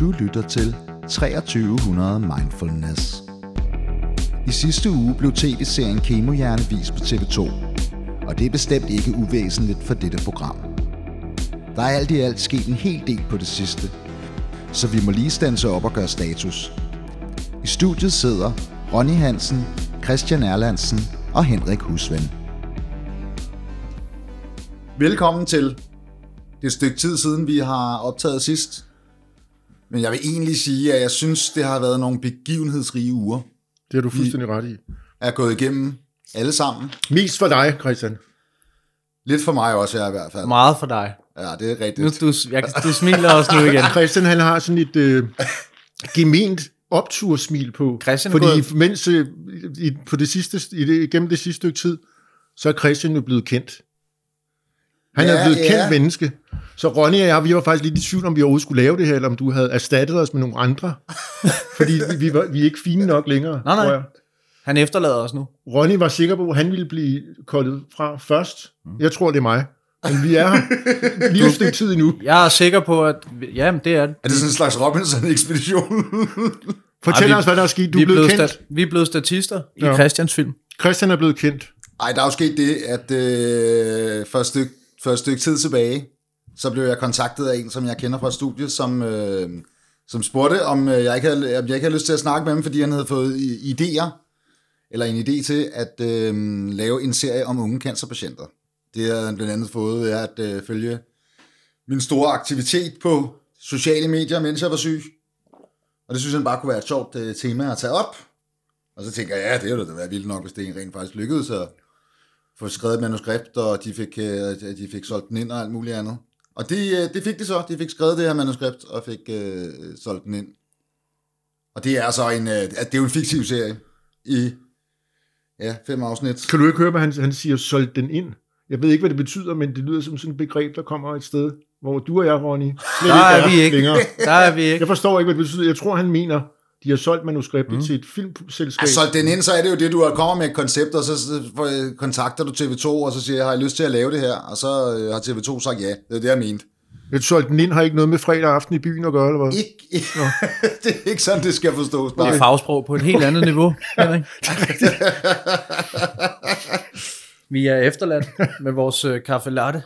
Du lytter til 2300 Mindfulness. I sidste uge blev tv-serien Kemohjerne vist på TV2, og det er bestemt ikke uvæsentligt for dette program. Der er alt i alt sket en hel del på det sidste, så vi må lige standse op og gøre status. I studiet sidder Ronny Hansen, Christian Erlandsen og Henrik Husven. Velkommen til. Det er et stykke tid siden, vi har optaget sidst. Men jeg vil egentlig sige, at jeg synes, det har været nogle begivenhedsrige uger. Det har du fuldstændig ret i. Er gået igennem alle sammen. Mest for dig, Christian. Lidt for mig også, jeg i hvert fald. Meget for dig. Ja, det er rigtigt. Du smiler også nu igen. Christian, han har sådan et gement optursmil på. Christian fordi mens på det sidste, gennem det sidste stykke tid, så er Christian jo blevet kendt. Han er blevet kendt menneske. Så Ronny og jeg, vi var faktisk lidt i tvivl, om vi overhovedet skulle lave det her, eller om du havde erstattet os med nogle andre. Fordi vi er ikke fine nok længere. Nej. Han efterlader os nu. Ronny var sikker på, at han ville blive koldet fra først. Jeg tror, det er mig. Men vi er lige et stykke tid endnu. Jeg er sikker på, at... Jamen, det er det. Er det sådan en slags Robinson-ekspedition? Fortæl os, hvad der er sket. Du er blevet kendt. Vi er blevet statister i Christians film. Christian er blevet kendt. Ej, der er jo sket det, at for et stykke tid tilbage, så blev jeg kontaktet af en, som jeg kender fra studiet, som spurgte, om jeg ikke havde lyst til at snakke med ham, fordi han havde fået en idé til at lave en serie om unge cancerpatienter. Det havde han blandt andet fået ved at følge min store aktivitet på sociale medier, mens jeg var syg. Og det synes han bare kunne være et sjovt tema at tage op. Og så tænker jeg, det ville da være vildt nok, hvis det rent faktisk lykkedes at få skrevet manuskript, og de fik solgt den ind og alt muligt andet. Og det fik de så. De fik skrevet det her manuskript og fik solgt den ind. Og det er så en fiktiv serie i 5 afsnit. Kan du ikke høre, hvad han siger, solgt den ind? Jeg ved ikke, hvad det betyder, men det lyder som sådan et begreb, der kommer et sted, hvor du og jeg, Ronny, der er vi ikke. Jeg forstår ikke, hvad det betyder. Jeg tror, han mener, de har solgt manuskriptet til et filmselskab. Altså, solgt den ind, så er det jo det, du kommer med et koncept, og så kontakter du TV2, og så siger jeg, har I lyst til at lave det her? Og så har TV2 sagt ja. Det er det, jeg mente. Et solgt den ind har ikke noget med fredag aften i byen at gøre, eller hvad? Ikke. Det er ikke sådan, det skal forstås. Det er fagsprog på et helt andet niveau. Vi er efterladt med vores kaffe latte.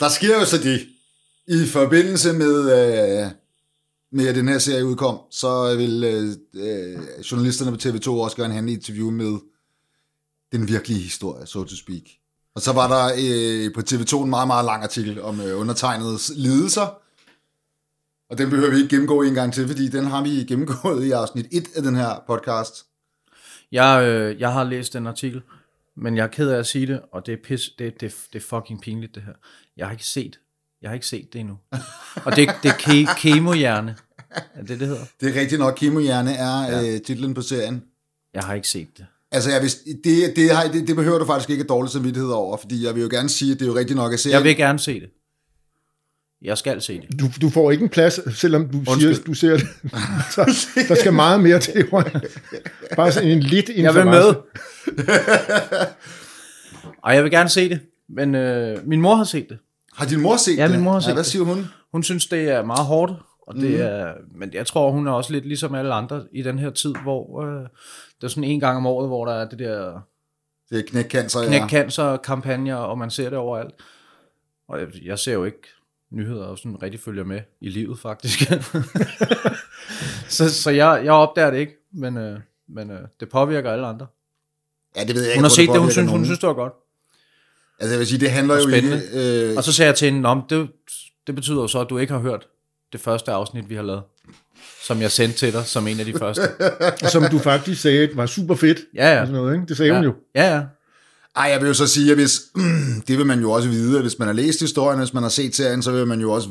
Der sker jo så det. I forbindelse med... Når den her serie udkom, så vil journalisterne på TV2 også gøre en handel interview med den virkelige historie, so to speak. Og så var der på TV2 en meget, meget lang artikel om undertegnedes lidelser. Og den behøver vi ikke gennemgå en gang til, fordi den har vi gennemgået i afsnit 1 af den her podcast. Jeg har læst den artikel, men jeg er ked af at sige det, og det er, det er fucking pinligt det her. Jeg har ikke set det endnu. Og det er Kemohjerne. Er det hedder? Det er rigtigt nok. Kemohjerne er titlen på serien. Jeg har ikke set det. Altså, det behøver du faktisk ikke et dårligt samvittighed over, fordi jeg vil jo gerne sige, at det er jo rigtigt nok at se. Jeg vil gerne se det. Jeg skal se det. Du får ikke en plads, selvom du siger, at du ser det. Der skal meget mere til. Bare sådan en lidt interesse. Jeg vil med. Og jeg vil gerne se det, men min mor har set det. Har din mor set det? Ja, min mor har set det. Hvad siger hun? Hun synes, det er meget hårdt, og det er, men jeg tror, hun er også lidt ligesom alle andre i den her tid, hvor der er sådan en gang om året, hvor der er det der... Det er knækcancer-kampagner, og man ser det overalt. Og jeg ser jo ikke nyheder, og sådan rigtig følger med i livet, faktisk. så jeg opdager det ikke, men det påvirker alle andre. Ja, det ved jeg ikke. Hun har set det, hun synes, det var godt. Altså jeg vil sige, det handler jo ikke... Og så sagde jeg til hende, om det betyder jo så, at du ikke har hørt det første afsnit, vi har lavet, som jeg sendte til dig som en af de første. Som du faktisk sagde, var super fedt. Ja. Sådan noget, ikke? Det sagde hun jo. Ja. Ej, jeg vil jo så sige, at hvis, det vil man jo også vide, at hvis man har læst historien, hvis man har set serien, så vil man jo også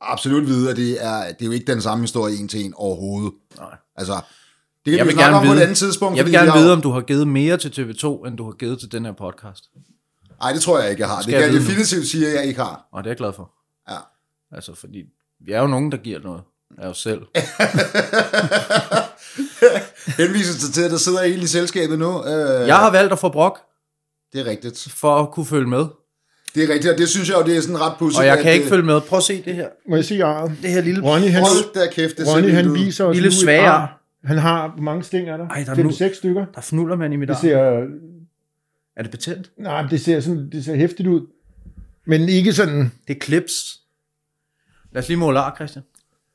absolut vide, at det er jo ikke den samme historie en til en overhovedet. Nej. Altså, det kan jeg vi snakke om på et andet tidspunkt. Jeg vil gerne vide, om du har givet mere til TV2, end du har givet til den her podcast. Nej, det tror jeg ikke, jeg har. Skal det kan jeg definitivt sige, at jeg ikke har. Og det er jeg glad for. Ja. Altså, fordi vi er jo nogen, der giver noget af os selv. Henviser sig til, at der sidder egentlig i selskabet nu. Jeg har valgt at få brok. Det er rigtigt. For at kunne følge med. Det er rigtigt, og det synes jeg jo, det er sådan ret pudsigt. Og jeg kan ikke følge med. Prøv at se det her. Må jeg se arret? Det her lille... Ronny, han viser os lille svære. Han har mange stænger der. Ej, der er 6 stykker. Der fnuller man i mit arm. Er det betændt? Nej, det ser sådan, det ser hæftigt ud. Men ikke sådan... Det er klips. Lad os lige måle ar, Christian.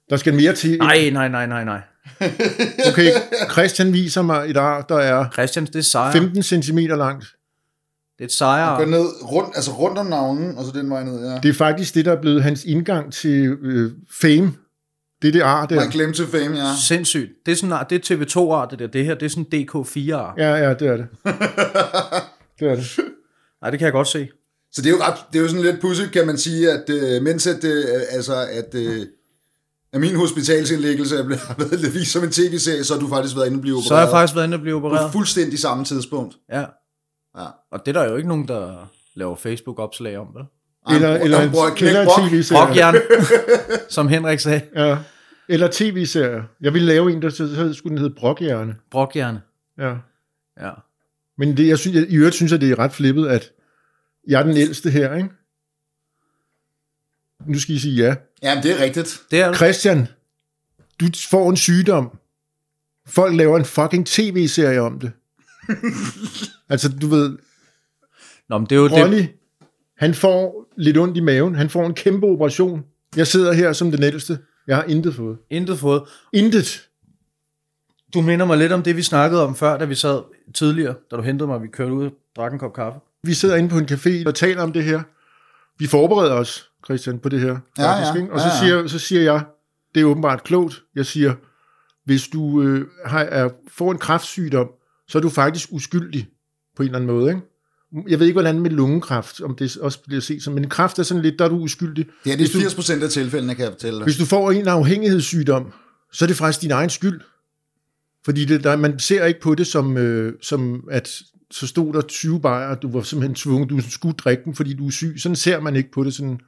Der skal mere til. Nej. Okay, Christian viser mig et ar, der er... Christian, det er sejre. 15 cm langt. Det er et sejre. Han går ned rundt, altså rundt om navnen, og så den vej ned, ja. Det er faktisk det, der er blevet hans indgang til fame. Det er det ar, der. Man glemte til fame, ja. Sindssygt. Det er, sådan, det er TV2-ar, det der. Det her, det er sådan DK4-ar. Ja, det er det. Det er det. Nej, det kan jeg godt se. Så det er jo, det er jo sådan lidt pudsigt, kan man sige, at mens at, at min hospitalsindlæggelse er blevet lidt vist som en tv-serie, så har du faktisk været inde og blive opereret. Så har jeg faktisk været inde og blive opereret. På fuldstændig samme tidspunkt. Ja. Og det er der jo ikke nogen, der laver Facebook-opslag om, vel? Eller tv-serie. Brokjern, som Henrik sagde. Ja. Eller tv-serie. Jeg ville lave en, der skulle den hedde Brokjerne. Brokjerne. Ja. Men det, jeg synes, det er ret flippet, at jeg er den ældste her, ikke? Nu skal I sige ja. Jamen, det er rigtigt. Det er... Christian, du får en sygdom. Folk laver en fucking tv-serie om det. Altså, du ved... Nå, men det er jo Ronny, det... han får lidt ondt i maven. Han får en kæmpe operation. Jeg sidder her som den ældste. Jeg har intet fået. Intet. Du minder mig lidt om det, vi snakkede om før, da vi sad tidligere, da du hentede mig, vi kørte ud og drak en kop kaffe. Vi sidder inde på en café og taler om det her. Vi forbereder os, Christian, på det her. Faktisk. Og så siger jeg, det er åbenbart klogt, jeg siger, hvis du får en kræftsygdom, så er du faktisk uskyldig på en eller anden måde, ikke? Jeg ved ikke, hvordan med lungekræft, om det også bliver set som, men kræft er sådan lidt, der er du uskyldig. Ja, det er 80% af tilfældene, kan jeg fortælle dig. Hvis du får en afhængighedssygdom, så er det faktisk din egen skyld. Fordi det, der, man ser ikke på det som at så stod der 20 bajer, og du var simpelthen tvunget, du skulle drikke dem, fordi du er syg. Sådan ser man ikke på det, sådan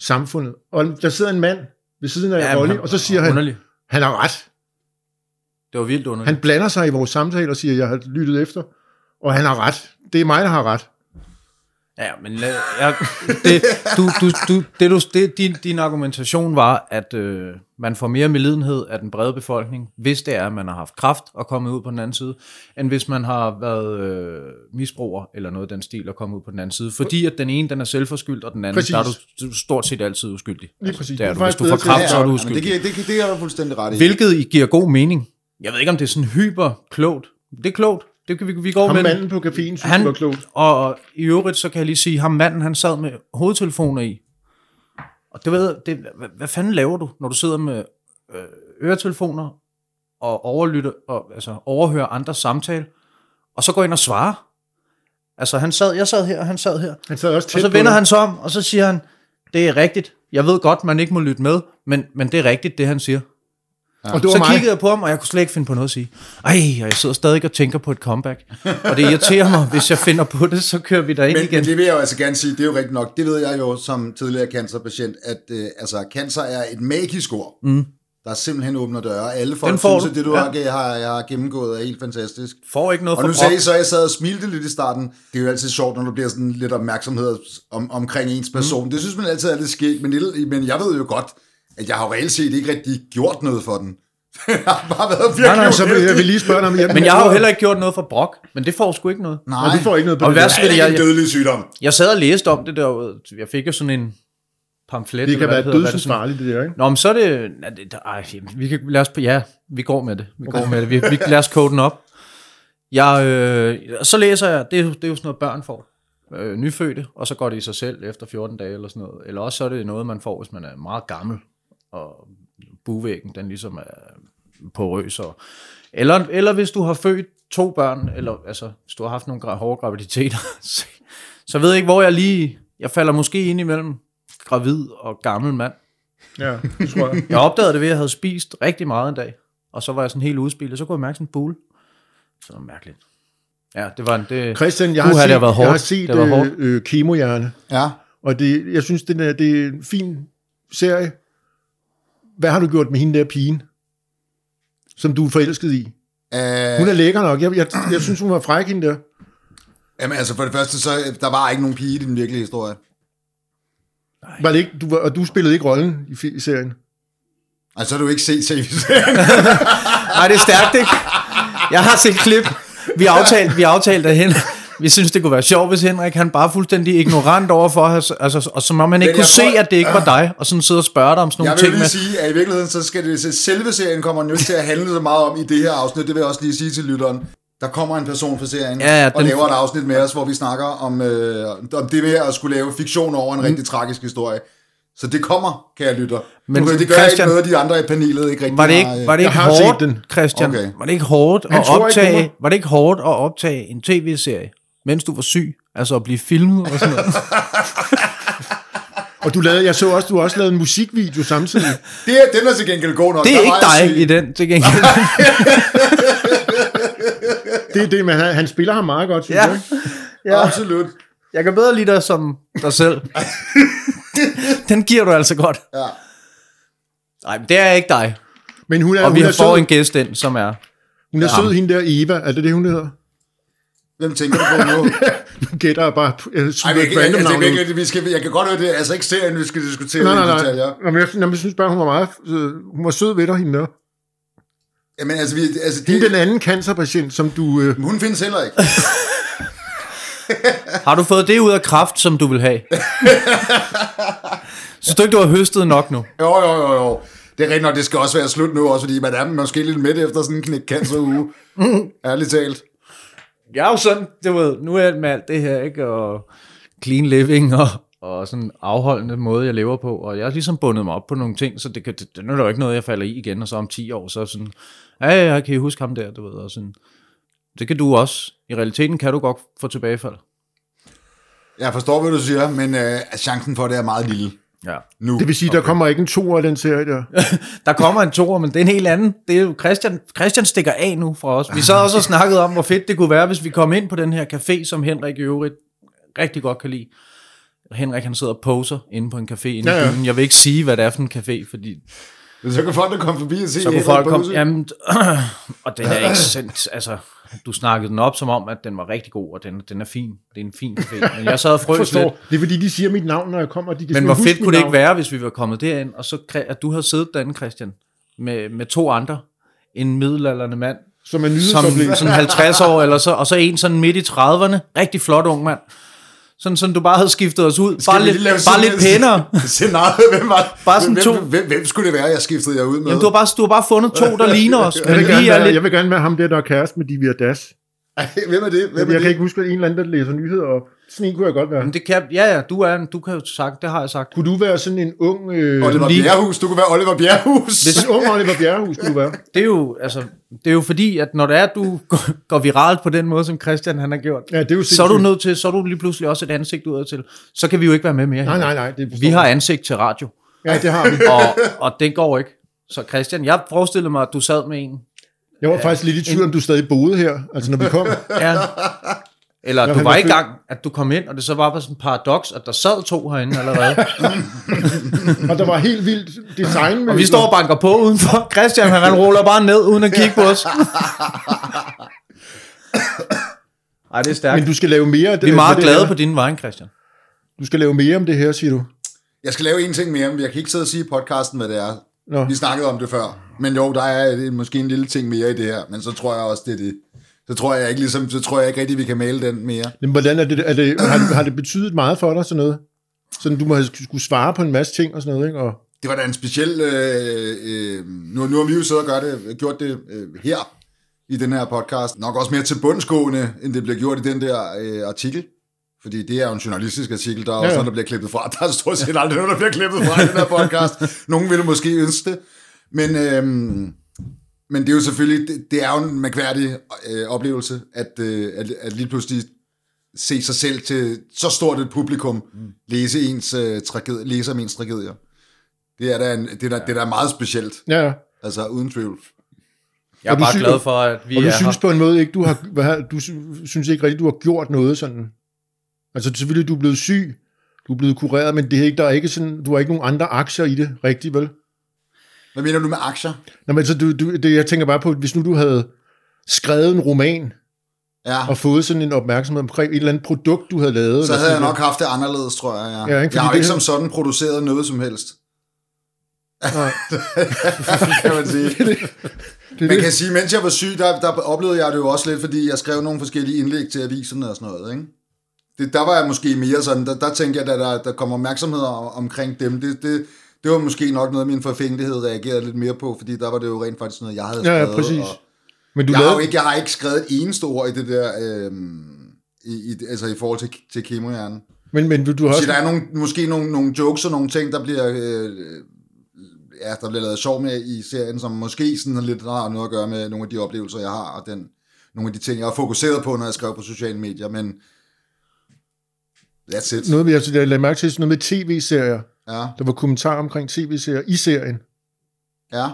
samfundet. Og der sidder en mand ved siden af Olli, og så siger han, underlig. Han har ret. Det var vildt underligt. Han blander sig i vores samtale og siger, jeg har lyttet efter, og han har ret. Det er mig, der har ret. Ja, men din argumentation var, at man får mere medlidenhed af den brede befolkning, hvis det er, at man har haft kræft og kommet ud på den anden side, end hvis man har været misbruger eller noget af den stil og kommet ud på den anden side. Fordi at den ene, den er selvforskyldt, og den anden, der er du stort set altid uskyldig. Altså, det er du. Hvis du får kræft, så er du uskyldig. Det er fuldstændig ret i. Hvilket giver god mening. Jeg ved ikke, om det er sådan hyperklogt. Det er klogt. Det kan vi går ham med. Manden på caféen synes han, det var klogt. Og i øvrigt, så kan jeg lige sige, ham manden, han sad med hovedtelefoner i. Og det ved jeg, hvad fanden laver du, når du sidder med øretelefoner og overhører andres samtale, og så går ind og svarer? Altså, jeg sad her. Han sad også tæt. Og så vender han sig om, og så siger han, det er rigtigt. Jeg ved godt, man ikke må lytte med, men det er rigtigt, det han siger. Ja. Så kiggede jeg på ham, og jeg kunne slet ikke finde på noget at sige. Ej, og jeg sidder stadig og tænker på et comeback. Og det irriterer mig, hvis jeg finder på det, så kører vi derind igen. Men det vil jeg jo altså gerne sige, det er jo rigtigt nok. Det ved jeg jo som tidligere cancerpatient, at cancer er et magisk ord, der simpelthen åbner døre. Alle folk synes, det du har gennemgået er helt fantastisk. Får ikke noget og nu sagde så, jeg sad og smilte lidt i starten. Det er jo altid sjovt, når du bliver sådan lidt opmærksomhed omkring ens person. Det synes man altid er lidt skægt, men jeg ved jo godt, at jeg har reelt set ikke rigtig gjort noget for den. Jeg har bare været virkelig uheldig. Jeg vil lige spørge dig om hjælp. Men jeg har jo heller ikke gjort noget for brok, men det får sgu ikke noget. Nej, det får ikke noget på og det. Og det er en dødelig sygdom. Jeg sad og læste om det der. Jeg fik jo sådan en pamflet. Det kan være dødsensfarligt, det der, ikke? Nå, men så er det... Ej, vi går med det. Lad os kode den op. Så læser jeg... Det er jo sådan noget, børn får. Nyfødte, og så går det i sig selv efter 14 dage eller sådan noget. Eller også så er det noget, man får, hvis man er meget gammel. Og buvæggen, den ligesom er porøs. Eller hvis du har født 2 børn, eller altså, hvis du har haft nogle hårde graviditeter, så ved jeg ikke, hvor jeg falder måske ind imellem gravid og gammel mand. Ja, det tror jeg. Jeg opdagede det ved, at jeg havde spist rigtig meget en dag, og så var jeg sådan helt udspillet, og så kunne jeg mærke sådan en bule. Sådan mærkeligt. Ja, det var Christian, jeg har set Kemohjerne. Ja. Og jeg synes, det er en fin serie. Hvad har du gjort med hende der pigen, som du er forelsket i? Hun er lækker nok. Jeg synes, hun var fræk hende der. Jamen altså, for det første, så der var ikke nogen pige i den virkelige historie. Var det ikke, og du spillede ikke rollen i serien? Altså, så har du ikke set tv-serien. Nej, det er stærkt, ikke? Jeg har set klip. Vi aftalte af hende. Vi synes, det kunne være sjovt, hvis Henrik, han bare fuldstændig ignorant overfor, altså, og som om han ikke kunne se, at det ikke var dig, og sådan sidder og spørger dig om sådan nogle ting. Jeg vil lige sige, at i virkeligheden, så skal det, selve serien kommer jo til at handle så meget om i det her afsnit, det vil jeg også lige sige til lytteren. Der kommer en person fra serien, og laver et afsnit med os, hvor vi snakker om det med at skulle lave fiktion over en rigtig tragisk historie. Så det kommer, kære lytter. Men det gør ikke noget, de andre i panelet ikke rigtig har... Var det ikke hårdt, Christian? Okay. Var det ikke hårdt at optage en tv-serie, mens du var syg? Altså at blive filmet og sådan noget? Og du lavede en musikvideo samtidig. Den er til gengæld god nok. Det er ikke dig i den, til gengæld. Det er det, men han spiller ham meget godt, synes jeg. Ja. Absolut. Jeg kan bedre lide dig som dig selv. Den giver du altså godt. Ja. Nej, men det er ikke dig. Men hun er, og vi har fået en gæst ind, som er... Hun er sød, hende der Eva. Er det, hun hedder? Hvem tænker du på nu? Nu gætter jeg bare... Jeg kan godt høre, det er altså ikke serien, vi skal diskutere. Nej. Jeg synes bare, hun var meget... Hun var sød ved dig, hende der. Jamen, hende den anden cancerpatient, som du... Hun findes heller ikke. Har du fået det ud af kraft, som du vil have? Synes du ikke, du har høstet nok nu? Jo. Det er rigtigt nok, det skal også være slut nu, også fordi man er måske lidt midt efter sådan en knæk cancer-uge. Ærligt talt. Jeg er jo sådan, det ved, nu er det med alt det her, ikke? Og clean living og sådan en afholdende måde, jeg lever på. Og jeg har ligesom bundet mig op på nogle ting, så det er jo ikke noget, jeg falder i igen. Og så om 10 år, så sådan, ja, kan I huske ham der, du ved, og sådan... Det kan du også. I realiteten kan du godt få tilbagefald. Jeg forstår, hvad du siger, men chancen for det er meget lille. Ja. Nu. Det vil sige, der kommer ikke en toer i den serie der. Der kommer en toer, men det er en helt anden. Det er jo Christian stikker af nu fra os. Vi sad også og snakkede om, hvor fedt det kunne være, hvis vi kom ind på den her café, som Henrik i øvrigt rigtig godt kan lide. Henrik, han sidder og poser inde på en café inde i byen. Jeg vil ikke sige, hvad det er for en café, fordi... Så kan folk komme forbi og se... Så kan folk komme... Jamen, og den er ikke sendt, altså... Du snakkede den op som om, at den var rigtig god, og den er fin. Det er en fin café. Men jeg sad og frøs lidt. Det er fordi, de siger mit navn, når jeg kommer. Men hvor fedt kunne det ikke være, hvis vi var kommet derind, og så at du havde siddet derinde, Christian, med to andre. En middelaldrende mand. Som er nyhedsoplæg. Som 50 år, eller så, og så en sådan midt i 30'erne. Rigtig flot ung mand. Sådan du bare havde skiftet os ud. Bare lidt pænere. Hvem skulle det være, jeg skiftede jer ud med? Jamen, du har bare fundet to, der ligner os. Jeg vil gerne være ham der, der er kæreste med Divya Das. Hvem er det? Jeg kan ikke huske, at en eller anden, der læser nyheder op. Sådan en kunne jeg godt være. Men det kan, ja, du kan jo sagt, det har jeg sagt. Kunne du være sådan en ung... Oliver Bjerrehus, du kunne være Oliver Bjerrehus. Hvis en ung Oliver Bjerrehus kunne være. Det er jo fordi, at når det er, at du går viralt på den måde, som Christian han har gjort, så er du nødt til, så er du lige pludselig også et ansigt udadtil. Så kan vi jo ikke være med mere. Nej. Vi har ansigt til radio. Ja, det har vi. Og det går ikke. Så Christian, jeg forestillede mig, at du sad med en... Jeg var faktisk lidt i tvivl, om du stadig boede her, altså når vi kom. Ja. Eller du var i gang, at du kom ind, og det så var sådan en paradoks, at der sad to herinde allerede. Og der var helt vildt design. Og vi står og banker på udenfor. Christian, han ruller bare ned, uden at kigge på os. Ej, det er stærkt. Men du skal lave mere af det. Vi er meget glade på din vej, Christian. Du skal lave mere om det her, siger du. Jeg skal lave en ting mere, men jeg kan ikke sidde og sige i podcasten, hvad det er. Nå. Vi snakkede om det før. Men jo, der er måske en lille ting mere i det her, men så tror jeg også, det er det. Så tror jeg ikke rigtig, vi kan male den mere. Men hvordan er det, har det betydet meget for dig, sådan noget? Sådan, du må have skulle svare på en masse ting og sådan noget, ikke? Og... Det var da en speciel... nu har vi jo siddet og gjort det her, i den her podcast. Nok også mere tilbundsgående, end det blev gjort i den der artikel. Fordi det er jo en journalistisk artikel, der er også noget, der bliver klippet fra. Der er stort set aldrig noget, der bliver klippet fra i den her podcast. Nogen ville måske ønske det. Men det er jo selvfølgelig, det er jo en mærkværdig oplevelse, at lige pludselig se sig selv til så stort et publikum læse om ens tragedier. Det er da meget specielt. Ja. Altså uden tvivl. Jeg er bare glad for, at vi er her. Og du synes på en måde ikke, du har gjort noget sådan... Altså selvfølgelig, du er blevet syg, du er blevet kureret, men du har ikke nogen andre aktier i det, rigtigt vel? Hvad mener du med aktier? Nå, men altså, jeg tænker bare på, hvis nu du havde skrevet en roman, ja. Og fået sådan en opmærksomhed omkring et eller andet produkt, du havde lavet. Så havde jeg nok haft det anderledes, tror jeg. Ja. Ja, ikke? Jeg har jo ikke som sådan produceret noget som helst. Nej. Kan man sige. Man kan sige, mens jeg var syg, der oplevede jeg det jo også lidt, fordi jeg skrev nogle forskellige indlæg til aviserne og sådan noget, ikke? Der var jeg måske mere sådan, der tænkte jeg, at der kom opmærksomhed omkring dem. Det var måske nok noget af min forfængelighed, der reagerede lidt mere på, fordi der var det jo rent faktisk noget, jeg havde skrevet. Ja, præcis. Men jeg har ikke skrevet et eneste ord i det der, altså i forhold til Kemohjerne. Men du har... Så der er nogle jokes og nogle ting, der bliver... der bliver lavet sjov med i serien, som måske sådan lidt har noget at gøre med nogle af de oplevelser, jeg har, og nogle af de ting, jeg har fokuseret på, når jeg skrev på sociale medier, men that's it. Noget, jeg lagde mærke til, sådan noget med tv-serier. Ja. Der var kommentarer omkring tv-serier i serien. Ja.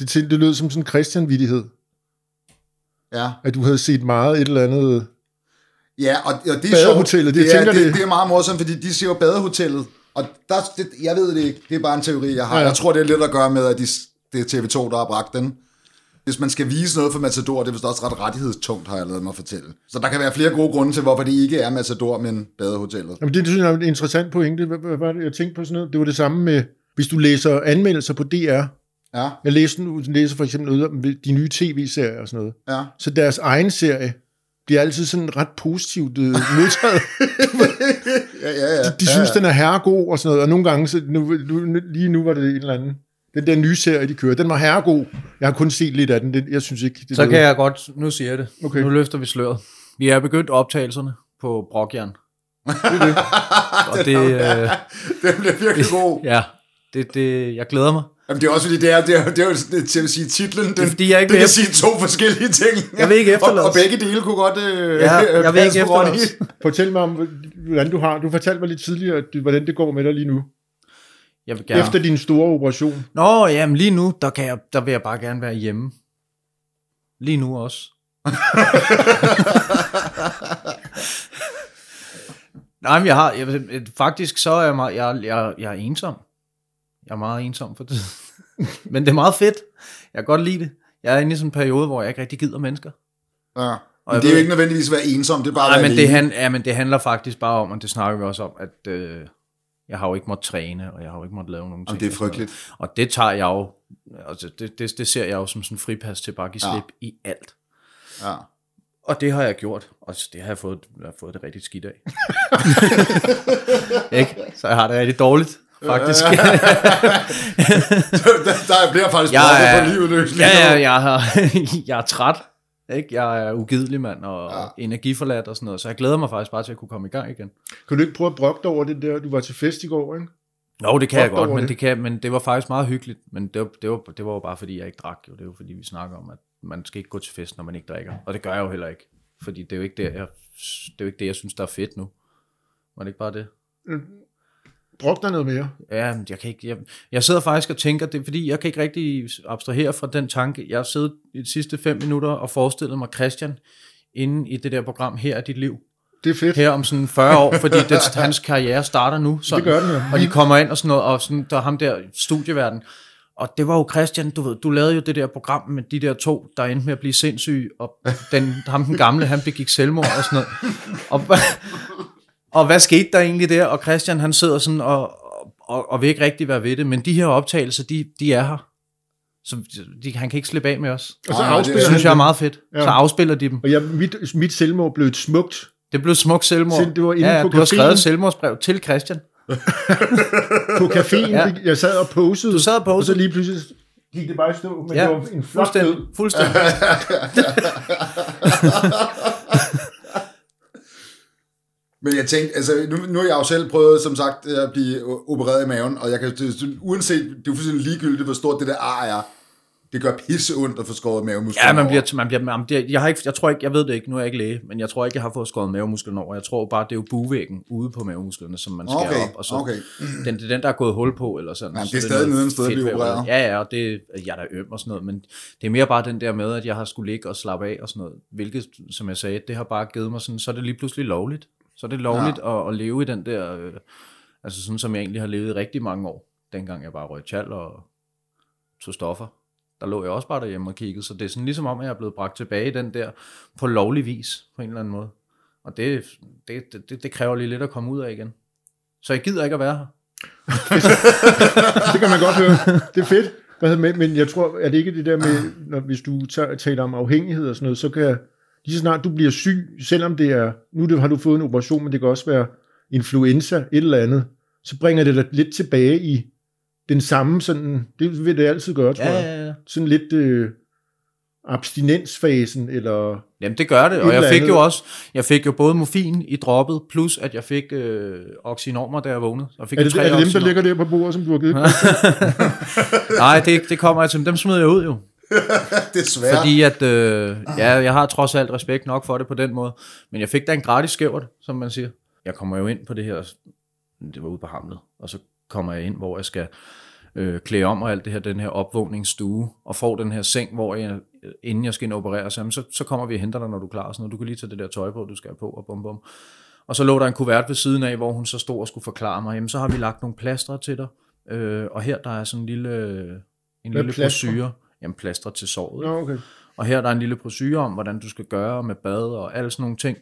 Det lød som sådan en Christian-vittighed. Ja. At du havde set meget et eller andet... Ja, og det er Badehotellet, det er meget morsomt, fordi de ser jo Badehotellet. Og jeg ved det ikke, det er bare en teori, jeg har. Ja. Jeg tror, det er lidt at gøre med, at det er TV2, der har bragt den. Hvis man skal vise noget for Matador, det er vist også ret rettighedstungt, har jeg lavet mig fortælle. Så der kan være flere gode grunde til, hvorfor det ikke er Matador, men Badehotellet. Jamen, det synes jeg er en interessant pointe. Hvad var det, jeg tænkte på sådan noget? Det var det samme med, hvis du læser anmeldelser på DR. Ja. Jeg læser for eksempel ud om de nye tv-serier og sådan noget. Ja. Så deres egen serie... Det er altid sådan ret positivt modtaget. Ja. De synes, den er herregod og sådan noget. Og nogle gange, så lige nu var det en eller anden. Den der nye serie, de kører, den var herregod. Jeg har kun set lidt af den. Jeg synes ikke... Det så noget. Kan jeg godt... Nu siger jeg det. Okay. Nu løfter vi sløret. Vi er begyndt optagelserne på Brokjern. Det. Og det bliver virkelig god. Ja, jeg glæder mig. Jamen, det er også fordi, det er jo til at sige titlen, det kan sige to forskellige ting. Jeg vil ikke efterlades. Og begge dele kunne godt jeg vil ikke efterlades. Fortæl mig om, hvordan du har. Du fortalte mig lidt tidligere, hvordan det går med dig lige nu. Jeg vil gerne. Efter din store operation. Nå, jamen lige nu, der vil jeg bare gerne være hjemme. Lige nu også. Nej, men faktisk så er jeg er ensom. Jeg er meget ensom for tiden. Men det er meget fedt. Jeg kan godt lide det. Jeg er inde i sådan en periode, hvor jeg ikke rigtig gider mennesker. Ja, men det er jo ikke nødvendigvis at være ensom. Det er bare men det handler faktisk bare om, og det snakker vi også om, at jeg har jo ikke måttet træne, og jeg har jo ikke måttet lave nogen ting. Jamen, det er frygteligt. Og det tager jeg jo, altså det ser jeg jo som sådan en fripas til bare at give slip i alt. Ja. Og det har jeg gjort, og det har jeg har fået det rigtig skidt af. Ikke? Så jeg har det rigtig dårligt. Faktisk. Der bliver faktisk jeg på livet løs. Jeg er træt, ikke? Jeg er ugidelig mand og energiforladt og sådan noget, så jeg glæder mig faktisk bare til at kunne komme i gang igen. Kan du ikke prøve at brokte over det der, du var til fest i går, ikke? Nå, det kan jeg godt, men det var faktisk meget hyggeligt, men det var jo bare fordi jeg ikke drak, jo. Det var fordi vi snakker om, at man skal ikke gå til fest, når man ikke drikker, og det gør jeg jo heller ikke, fordi det er jo ikke det, jeg synes, der er fedt nu. Var det ikke bare det? Brok dig noget mere. Ja, jeg kan ikke. Jeg sidder faktisk og tænker det, fordi jeg kan ikke rigtig abstrahere fra den tanke. Jeg har siddet i de sidste 5 minutter og forestillet mig Christian inde i det der program Her er dit liv. Det er fedt. Her om sådan 40 år, fordi hans karriere starter nu. Sådan, det gør den jo. Og de kommer ind og sådan noget, og sådan, der er ham der studieverden. Og det var jo Christian, du ved, du lavede jo det der program med de der 2, der endte med at blive sindssyge, og den gamle, han begik selvmord og sådan noget. Og hvad skete der egentlig der? Og Christian, han sidder sådan og vil ikke rigtig være ved det, men de her optagelser, de er her. Så han kan ikke slippe af med os. Og så afspiller det synes jeg er meget fedt. Ja. Så afspiller de dem. Og mit selvmord blev et smukt. Det blev et smukt selvmord. Det var inde på caféen. Du har skrevet selvmordsbrev til Christian. På caféen, jeg sad og posede. Du sad og posede. Og så lige pludselig gik det bare i stå. Men det var en flot død. Fuldstændig. Men jeg tænkte, altså nu har jeg jo selv prøvet, som sagt, at blive opereret i maven, og jeg kan uanset, det er fuldstændig ligegyldigt, hvor stort det der ar er, det gør pisse ondt at få skåret mavemuskler. Ja, jeg ved det ikke, nu er jeg ikke læge, men jeg tror ikke, jeg har fået skåret mavemuskler over. Jeg tror bare, det er jo bugevæggen ude på mavemusklerne, som man skærer op, og så den der er gået hul på, eller sådan. Jamen, det er så stadig nede et sted, vi opererer. Ja, og det, jeg er da øm og sådan noget, men det er mere bare den der med, at jeg har skulle ligge og slappe af og sådan noget, hvilket, som jeg sagde, det har bare givet mig sådan, så er det lige pludselig lovligt. Så er det lovligt at leve i den der, altså sådan som jeg egentlig har levet i rigtig mange år, dengang jeg bare røg tjal og tog stoffer. der lå jeg også bare derhjemme og kiggede, så det er sådan ligesom om, at jeg er blevet bragt tilbage i den der på lovlig vis, på en eller anden måde. Og det kræver lige lidt at komme ud af igen. Så jeg gider ikke at være her. Det kan man godt høre. Det er fedt. Men jeg tror, at det ikke det der med, når, hvis du taler om afhængighed og sådan noget, så kan lige så snart du bliver syg, selvom det er, nu har du fået en operation, men det kan også være influenza, et eller andet, så bringer det dig lidt tilbage i den samme sådan, det vil det altid gøre, tror jeg. Sådan lidt abstinensfasen, eller... Jamen, det gør det, og jeg fik jo både morfin i droppet, plus at jeg fik oxynormer, da jeg vågnede. Jeg fik er det dem, der ligger der på bordet, som du har givet? Nej, det kommer jeg til. Dem smider jeg ud jo. Desværre. Fordi at, jeg har trods alt respekt nok for det på den måde, men jeg fik da en gratis skævert, som man siger. Jeg kommer jo ind på det her, det var ude på Hamlet, og så kommer jeg ind, hvor jeg skal klæde om og alt det her, den her opvågningsstue, og får den her seng, hvor jeg, inden jeg skal operere, så kommer vi og henter dig, når du er klar, sådan, og du kan lige tage det der tøj på, du skal have på, og bum bum. Og så lå der en kuvert ved siden af, hvor hun så stod og skulle forklare mig, jamen så har vi lagt nogle plastre til dig, og her der er sådan en lille brosyre, jamen plastre til såret. Ja, okay. Og her der er en lille brosyre om, hvordan du skal gøre med bad og alle sådan nogle ting.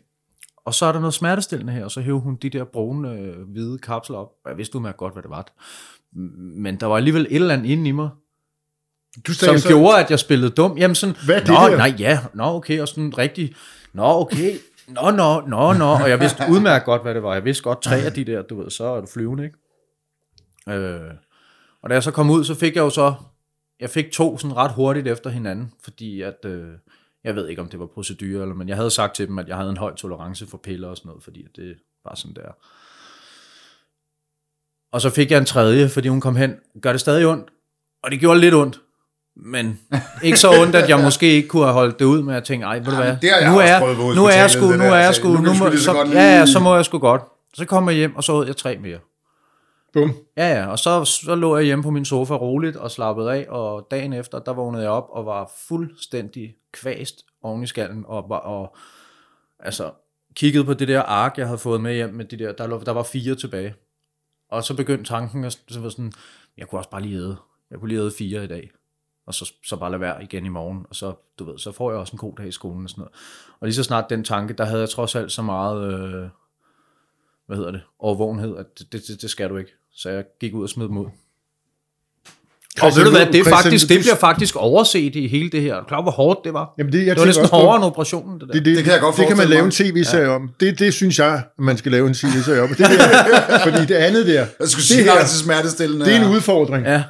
Og så er der noget smertestillende her, og så hævde hun de der brune, hvide kapsler op. Jeg vidste udmærket godt, hvad det var. Men der var alligevel et eller andet inde i mig, som gjorde, at jeg spillede dum. Jamen sådan, okay, og sådan rigtig, nå, okay. Og jeg vidste udmærket godt, hvad det var. Jeg vidste godt 3 af de der, du ved, så er du flyvende, ikke? Og da jeg så kom ud, så fik jeg jo jeg fik 2 sådan ret hurtigt efter hinanden, fordi at... Jeg ved ikke, om det var procedurer, eller, men jeg havde sagt til dem, at jeg havde en høj tolerance for piller og sådan noget, fordi det var sådan der. Og så fik jeg en 3., fordi hun kom hen. Gør det stadig ondt? Og det gjorde lidt ondt, men ikke så ondt, at jeg måske ikke kunne have holdt det ud med at tænke, ej, ved du hvad, nu må jeg sgu godt. Så kom jeg hjem, og så åd jeg 3 mere. Bum. Ja, og så lå jeg hjemme på min sofa roligt og slappede af, og dagen efter, der vågnede jeg op og var fuldstændig kvæst oven i skallen, og altså kiggede på det der ark, jeg havde fået med hjem med de der, der var 4 tilbage. Og så begyndte tanken, at så var sådan, jeg kunne også bare lige æde. Jeg kunne lige æde 4 i dag, og så bare lade være igen i morgen, og så, du ved, så får jeg også en god dag i skolen og sådan noget. Og lige så snart den tanke, der havde jeg trods alt så meget, overvågenhed, at det skal du ikke. Så jeg gik ud og smed dem ud. Og ved du hvad, det bliver faktisk overset i hele det her. Er du klar, hvor hårdt det var? Jamen det var næsten hårdere end operationen. Det kan jeg godt forestille mig. Det kan man lave en tv-serie om. Det synes jeg, man skal lave en tv-serie om. Fordi det andet der, det er en udfordring. Ja.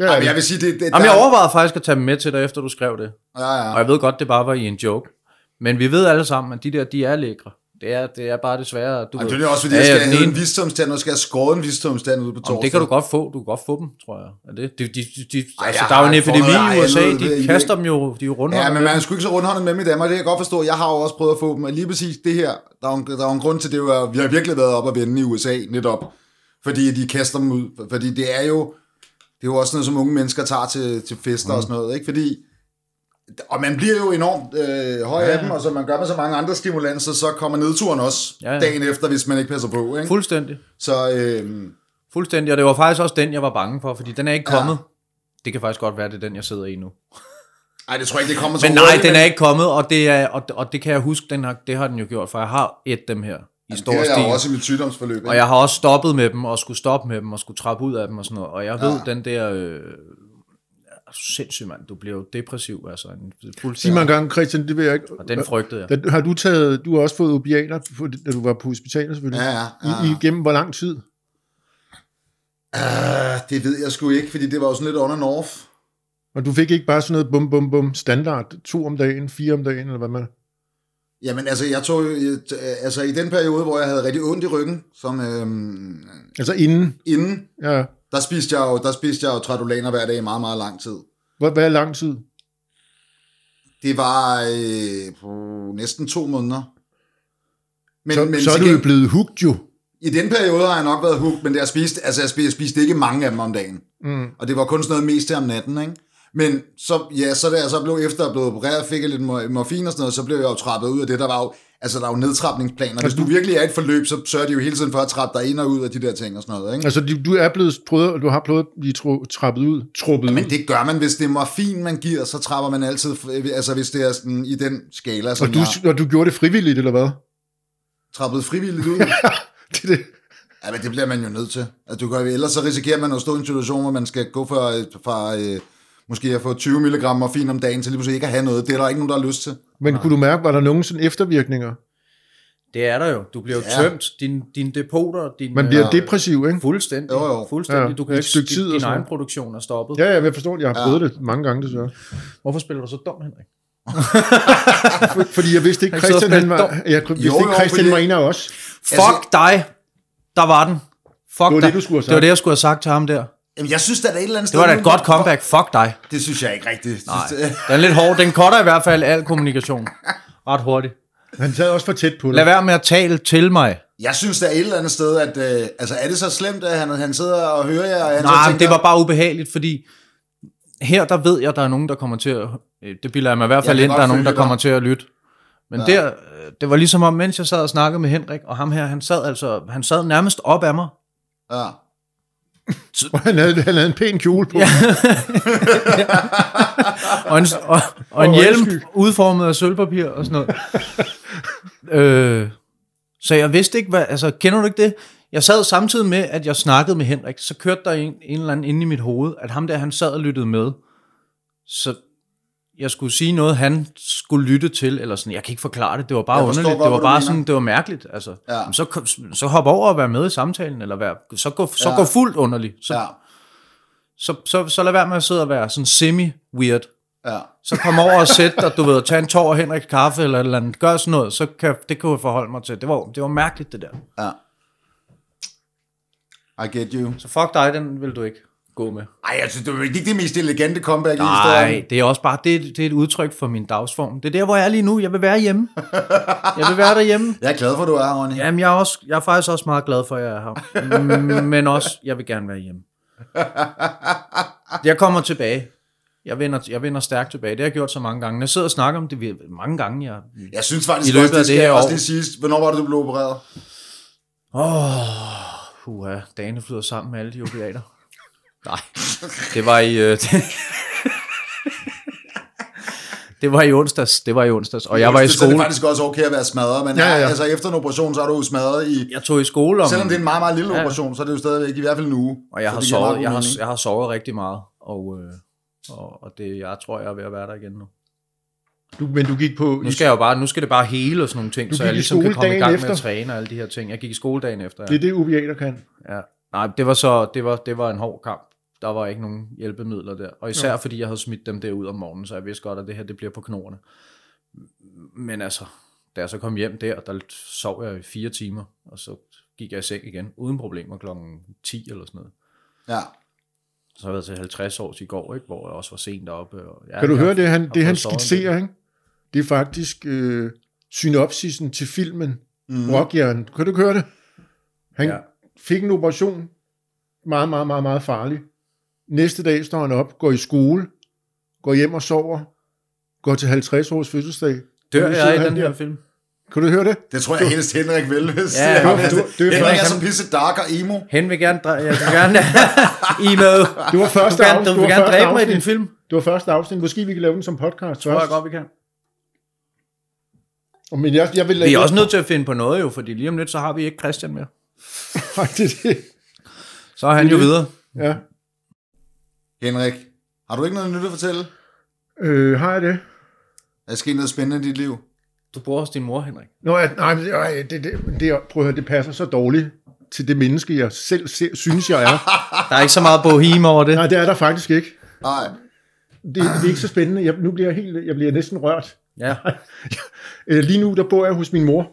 Jamen, jeg vil sige, jeg overvejede faktisk at tage dem med til dig, efter du skrev det. Ja. Og jeg ved godt, det bare var i en joke. Men vi ved alle sammen, at de der, de er lækre. Det er bare desværre... Det er også, fordi jeg skal have en visdomstand, og skal have skåret en visdomstand ude på torsdag. Det kan du godt få. Du kan godt få dem, tror jeg. Er det? Der er jo en epidemi i USA. De kaster dem jo, de er rundhåndet. Ja, men man skulle ikke så rundhåndet med dem i Danmark. Det kan jeg godt forstå. Jeg har jo også prøvet at få dem. Og lige præcis det her, der er en grund til det, at vi har virkelig været op og vende i USA netop. Fordi de kaster dem ud. Fordi det er jo også noget, som unge mennesker tager til fester og sådan noget. Ikke? Fordi... Og man bliver jo enormt høj af dem, og så man gør med så mange andre stimulanser, så kommer nedturen også dagen efter, hvis man ikke passer på. Ikke? Fuldstændig. Fuldstændig, og det var faktisk også den, jeg var bange for, fordi den er ikke kommet. Det kan faktisk godt være, det er den, jeg sidder i nu. Nej, det tror jeg ikke, det kommer så hurtigt. Den er ikke kommet, og det kan jeg huske, det har den jo gjort, for jeg har dem her. Det har jeg også i mit sygdomsforløb. Ikke? Og jeg har også stoppet med dem, og skulle stoppe med dem, og skulle trappe ud af dem og sådan noget. Og jeg ved, den der... sindssygt, mand. Du bliver jo depressiv. Altså, sig mig en gang, Christian, det vil jeg ikke. Og den frygtede jeg. Har du taget, du har også fået opiater, da du var på hospitalet selvfølgelig. Ja. I gennem hvor lang tid? Det ved jeg sgu ikke, fordi det var jo sådan lidt on and off. Og du fik ikke bare sådan noget bum standard, 2 om dagen, 4 om dagen, eller hvad man... Jamen, altså, jeg tog altså i den periode, hvor jeg havde rigtig ondt i ryggen, som... altså inden? Inden. Ja. Der spiste jeg jo tradulaner hver dag i meget, meget lang tid. Hvad er lang tid? Det var næsten 2 måneder. Men så er du jo blevet hooked jo. I den periode har jeg nok været hooked, men jeg spiste ikke mange af dem om dagen. Mm. Og det var kun sådan noget mest her om natten, ikke? Men så da jeg så blev opereret, fik jeg lidt morfin og sådan noget, så blev jeg jo trappet ud af det, der var jo... Altså, der er jo nedtrapningsplaner. Hvis du virkelig er i et forløb, så sørger de jo hele tiden for at trappe dig ind og ud af de der ting og sådan noget, ikke? Altså, du er blevet prøvet, og du har prøvet at blive trappet ud, truppet ud. Men det gør man. Hvis det er morfin, man giver, så trapper man altid, altså hvis det er sådan i den skala, som og du gjorde det frivilligt, eller hvad? Trappet frivilligt ud? Det er det. Ja, men det bliver man jo nødt til. Altså, ellers så risikerer man at stå i en situation, hvor man skal gå fra måske at få 20 milligram morfin om dagen, til lige pludselig ikke at have noget. Det er der ikke nogen, der har lyst til. Men kunne du mærke, var der nogen sådan eftervirkninger? Det er der jo. Du bliver jo tømt. Dine depoter... Man bliver depressiv, ikke? Fuldstændig. Jo. Fuldstændig. Ja, du kan ikke... Din egen produktion er stoppet. Ja, jeg forstår det. Jeg har prøvet det mange gange, desværre. Hvorfor spiller du så dum, Henrik? Fordi jeg vidste ikke, Christian var en af os. Fuck dig! Der var den. Fuck dig. Det var det, jeg skulle have sagt til ham der. Jamen, jeg synes, der er et eller andet sted... Det var da et godt comeback. Fuck dig. Det synes jeg ikke rigtigt. Nej, den er lidt hård. Den cutter i hvert fald al kommunikation. Ret hurtigt. Han sad også for tæt på det. Lad være med at tale til mig. Jeg synes, der er et eller andet sted, at... altså, er det så slemt, at han sidder og hører jer? Og nej, tænker... det var bare ubehageligt, fordi... Her, der ved jeg, der er nogen, der kommer til at... Det bilder jeg mig i hvert fald ind, der er nogen, der kommer til at lytte. Men ja. Der, det var ligesom om, mens jeg sad og snakkede med Henrik, og ham her, han sad nærmest op af mig. Ja. Han havde en pæn kjole på. Ja. Ja. Og en hjelm udformet af sølvpapir og sådan noget. Så jeg vidste ikke, hvad, altså kender du ikke det? Jeg sad samtidig med, at jeg snakkede med Henrik, så kørte der en eller anden inde i mit hoved, at ham der, han sad og lyttede med. Så jeg skulle sige noget, han skulle lytte til, eller sådan, jeg kan ikke forklare det, det var bare underligt, det var bare sådan, det var mærkeligt, altså. Ja. Så hop over og være med i samtalen, eller gå fuldt underligt, så lad være med at sidde og være sådan semi-weird, så kom over og sæt dig, du ved, tage en tår og Henriks kaffe, eller andet, gør sådan noget, så det kunne jeg forholde mig til, det var mærkeligt det der. Ja. I get you. Så fuck dig, den vil du ikke gå med. Ej, altså, det er ikke det mest elegante comeback. Nej, det er også bare, det er et udtryk for min dagsform. Det er der, hvor jeg er lige nu. Jeg vil være hjemme. Jeg vil være derhjemme. Jeg er glad for, at du er, Ronny. Jamen, jeg er faktisk også meget glad for, at jeg er her. Men også, jeg vil gerne være hjemme. Jeg kommer tilbage. Jeg vender stærkt tilbage. Det har jeg gjort så mange gange. Jeg sidder og snakker om det mange gange. Jeg synes faktisk, det skal også lige siges. Hvornår var det, du blev opereret? Dagene flyder sammen med alle de opiater. Nej, det var i onsdags. Det var i onsdags, og jeg var i skole. Det er faktisk også okay at være smadret, men ja. Altså efter en operation, så er du jo smadret i... Jeg tog i skole om... Selvom det er en meget, meget lille operation, så er det jo stadigvæk i hvert fald en uge. Og jeg har sovet rigtig meget, og det, jeg tror, jeg er ved at være der igen nu. Men du gik på... Nu skal det bare hele og sådan nogle ting, så jeg ligesom kan komme i gang med at træne og alle de her ting. Jeg gik i skoledagen efter. Ja. Det er det, opiater kan. Ja. Nej, det var en hård kamp. Der var ikke nogen hjælpemidler der. Og især fordi jeg havde smidt dem derud om morgenen, så jeg vidste godt, at det her, det bliver på knoerne. Men altså, da jeg så kom hjem der sov jeg i 4 timer, og så gik jeg i seng igen, uden problemer klokken 10 eller sådan noget. Ja. Så har jeg været til 50 år i går, ikke, hvor jeg også var sent oppe. Og kan du høre det, han skitserer, ikke? Det er faktisk synopsisen til filmen Brokjern. Kan du høre det? Fik en operation, meget, meget, meget, meget farlig. Næste dag står han op, går i skole, går hjem og sover, går til 50 års fødselsdag. Dør jeg i den her film? Kan du høre det? Det tror jeg helst Henrik vil. Henrik er så pisse dark og emo. Han vil gerne emo. Du var første afsnit. Du vil gerne dræbe mig i din film. Du var første afsnit. Måske vi kan lave den som podcast. Tror jeg godt, vi kan. Men jeg vil vi er også nødt til at finde på noget, jo, fordi lige om lidt, så har vi ikke Christian mere. Det. Så er han jo videre. Ja. Henrik, har du ikke noget nyt at fortælle? Har jeg det? Er der sket noget spændende i dit liv? Du bor hos din mor, Henrik. Nå, prøv at høre, det passer så dårligt til det menneske, jeg selv synes, jeg er. Der er ikke så meget boheme over det. Nej, det er der faktisk ikke. Nej. Det er ikke så spændende. Jeg bliver næsten rørt. Ja. Lige nu, der bor jeg hos min mor.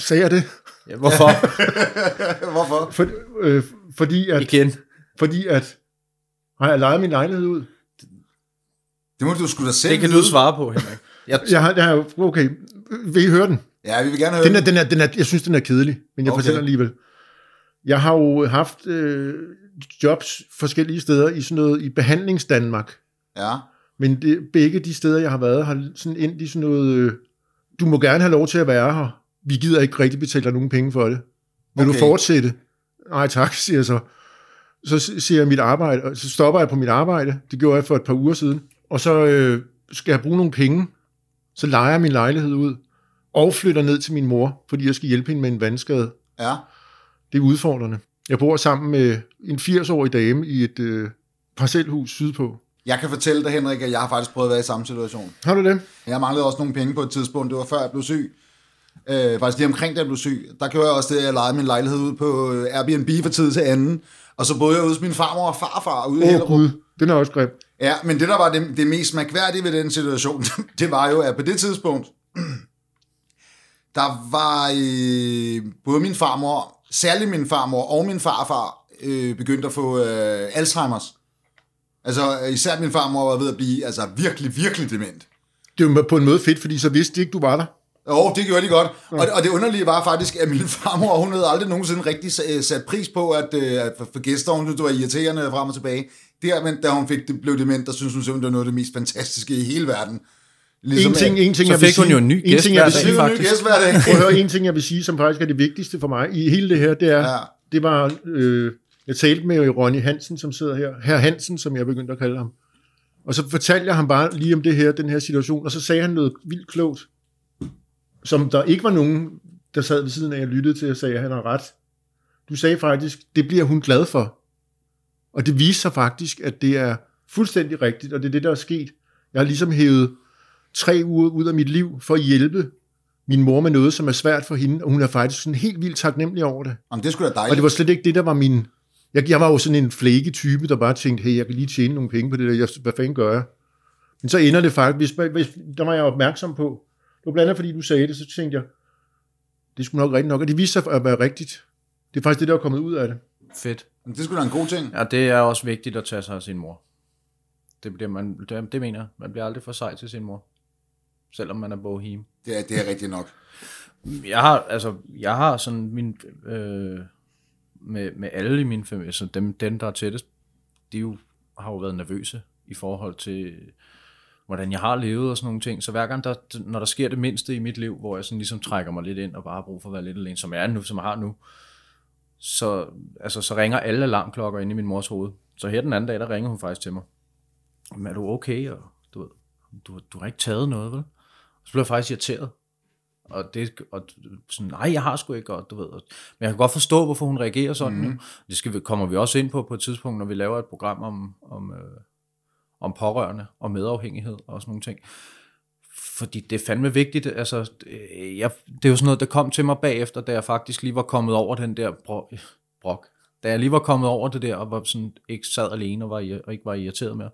Sagde jeg det? Ja, hvorfor? Hvorfor? Fordi har jeg lejet min lejlighed ud? Det må du sgu da selv. Det kan du svare på, Henrik. Okay, vil I høre den? Ja, vi vil gerne høre den. Jeg synes, den er kedelig, men jeg fortæller alligevel. Jeg har jo haft jobs forskellige steder i sådan noget, i Behandlings Danmark. Ja. Men det, begge de steder, jeg har været, har sådan endt i sådan noget, du må gerne have lov til at være her. Vi gider ikke rigtig betale dig nogen penge for det. Vil du fortsætte? Nej tak, siger jeg så. Så siger jeg mit arbejde, og så stopper jeg på mit arbejde. Det gjorde jeg for et par uger siden. Og så skal jeg bruge nogle penge. Så lejer jeg min lejlighed ud. Og flytter ned til min mor, fordi jeg skal hjælpe hende med en vandskade. Ja. Det er udfordrende. Jeg bor sammen med en 80-årig dame i et parcelhus sydpå. Jeg kan fortælle dig, Henrik, at jeg har faktisk prøvet at være i samme situation. Har du det? Jeg manglede også nogle penge på et tidspunkt. Det var før jeg blev syg. Faktisk lige omkring, da jeg blev syg. Der gjorde jeg også det, at jeg lejede min lejlighed ud på Airbnb for tid til anden. Og så boede jeg ude hos min farmor og farfar ude i Hellerup. Gud, den er også grim. Ja, men det, der var det mest mærkværdige ved den situation, det var jo, at på det tidspunkt, der var både min farmor, særligt min farmor og min farfar, begyndte at få Alzheimers. Altså især min farmor var ved at blive altså, virkelig, virkelig dement. Det var på en måde fedt, fordi så vidste de ikke, du var der. Jo, det gjorde de godt. Ja. Og det underlige var faktisk, at min farmor, hun havde aldrig nogensinde rigtig sat pris på, at for gæster, hun synes, det var irriterende frem og tilbage. Der, men da hun blev dement, der synes hun simpelthen, det var noget af det mest fantastiske i hele verden. Ligesom en ting, jeg vil sige, jeg vil sige, som faktisk er det vigtigste for mig i hele det her, det er, ja. Det var, jeg talte med Ronny Hansen, som sidder her, herr Hansen, som jeg begyndte at kalde ham, og så fortalte jeg ham bare lige om det her, den her situation, og så sagde han noget vildt klogt, som der ikke var nogen, der sad ved siden af og lyttede til og sagde, at han har ret. Du sagde faktisk, det bliver hun glad for, og det viser sig faktisk, at det er fuldstændig rigtigt, og det er det, der er sket. Jeg har ligesom hævet 3 uger ud af mit liv for at hjælpe min mor med noget, som er svært for hende, og hun er faktisk sådan helt vildt taknemmelig over det. Jamen, det skulle da dejligt. Og det var slet ikke det, der var min... Jeg var jo sådan en flæketype, der bare tænkte, hey, jeg kan lige tjene nogle penge på det der, hvad fanden gør jeg? Men så ender det faktisk... Der var jeg opmærksom på. Det var blandt andet, fordi du sagde det, så tænkte jeg, det skulle nok rigtigt nok, og det viste sig at være rigtigt. Det er faktisk det, der er kommet ud af det. Fedt. Men det skulle da en god ting. Ja, det er også vigtigt at tage sig af sin mor. Det mener jeg. Man bliver aldrig for sej til sin mor. Selvom man er bohem. Det er rigtigt nok. Jeg har sådan min med alle i min familie, så dem der er tættest, har jo været nervøse i forhold til hvordan jeg har levet og sådan nogle ting. Så hver gang når der sker det mindste i mit liv, hvor jeg sådan ligesom trækker mig lidt ind og bare har brug for at være lidt alene, som jeg er nu, som jeg har nu, så ringer alle alarmklokker inde i min mors hoved. Så her den anden dag, der ringer hun faktisk til mig. Men er du okay? Og du ved, du har ikke taget noget, vel? Så blev jeg faktisk irriteret. Og sådan, nej, jeg har sgu ikke godt, du ved. Men jeg kan godt forstå, hvorfor hun reagerer sådan nu. Det kommer vi også ind på et tidspunkt, når vi laver et program om pårørende og medafhængighed og sådan nogle ting. Fordi det er fandme vigtigt. Altså, det er jo sådan noget, der kom til mig bagefter, da jeg faktisk lige var kommet over den der brok. Da jeg lige var kommet over det der, og var sådan, ikke sad alene og ikke var irriteret mere,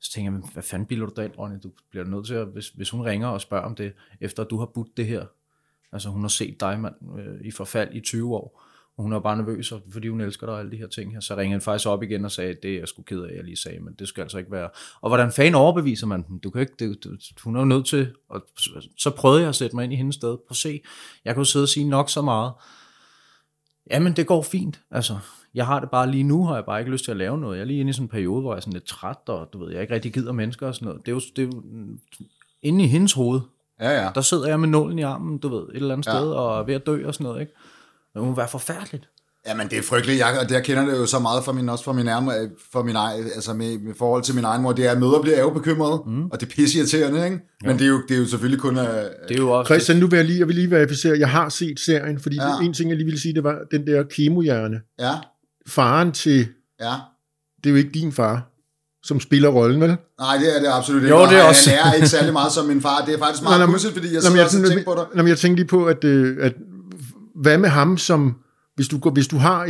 så tænker jeg, hvad fanden bilder du dig ind, Ronny? Du bliver nødt til at, hvis hun ringer og spørger om det, efter at du har budt det her. Altså hun har set dig, mand, i forfald i 20 år, og hun er bare nervøs, fordi hun elsker dig og alle de her ting her. Så ringede han faktisk op igen og sagde, det er jeg sgu ked af, jeg lige sagde, men det skal altså ikke være. Og hvordan fanden overbeviser man dem? Du kan ikke, hun er jo nødt til, og så prøvede jeg at sætte mig ind i hendes sted, prøv at se, jeg kunne sidde og sige nok så meget. Jamen det går fint, altså. Jeg har det bare lige nu, har jeg bare ikke lyst til at lave noget. Jeg er lige inde i sådan en periode, hvor jeg er sådan lidt træt, og du ved, jeg ikke rigtig gider mennesker og sådan noget. Det er jo inde i hendes hoved. Ja, ja. Der sidder jeg med nålen i armen, du ved, et eller andet sted, og er ved at dø og sådan noget, ikke? Det må være forfærdeligt. Jamen, det er frygteligt. Jeg kender det jo så meget med forhold til min egen mor. Det er, at møder bliver jo bekymret, og det er pisseirriterende, ikke? Men det er jo selvfølgelig kun... Det er jo også Christian, nu vil jeg vil lige verificere, jeg har set serien, fordi en ting, jeg lige ville sige, det var den der Kemohjerne. Ja. Faren til... Ja. Det er jo ikke din far, som spiller rollen, vel? Nej, det er absolut ikke. Jo, det er også. Han er ikke særlig meget som min far. Det er faktisk meget pudsigt, fordi jeg sidder også og tænker på dig. Nå, men jeg tænkte lige på, at hvad med ham, som... Hvis du har,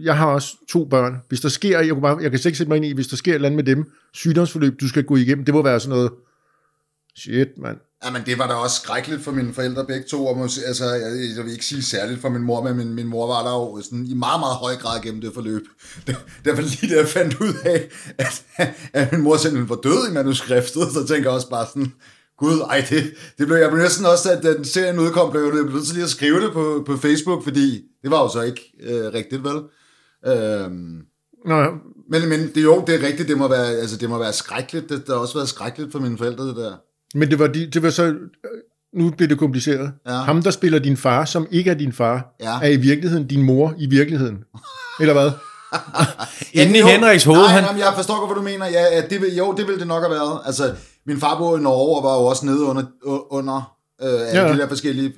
jeg har også 2 børn. Hvis der sker, jeg kan slet ikke sætte mig ind i, hvis der sker et eller andet med dem, sygdomsforløb, du skal gå igennem, det må være sådan noget, shit, mand. Jamen, det var da også skrækkeligt for mine forældre begge to, og altså, jeg vil ikke sige særligt for min mor, men min mor var der jo sådan i meget, meget høj grad gennem det forløb. Der var lige der, jeg fandt ud af, at min mor simpelthen var død i manuskriptet, så tænker jeg også bare sådan, gud, ej, det blev jeg næsten også, at den serien udkom, blev nødt til lige at skrive det på Facebook, fordi det var jo så ikke rigtigt, vel? Nå, ja. Men det, jo, det er rigtigt, det må være, altså, det må være skrækkeligt. Det har også været skrækkeligt for mine forældre, det der. Men det var så... Nu bliver det kompliceret. Ja. Ham, der spiller din far, som ikke er din far, ja, er i virkeligheden din mor i virkeligheden. Eller hvad? Inden i Henriks hoved. Nej, jamen, jeg forstår godt, hvad du mener. Ja, det ville det nok have været. Altså, min far boede i Norge og var jo også nede under alle de der forskellige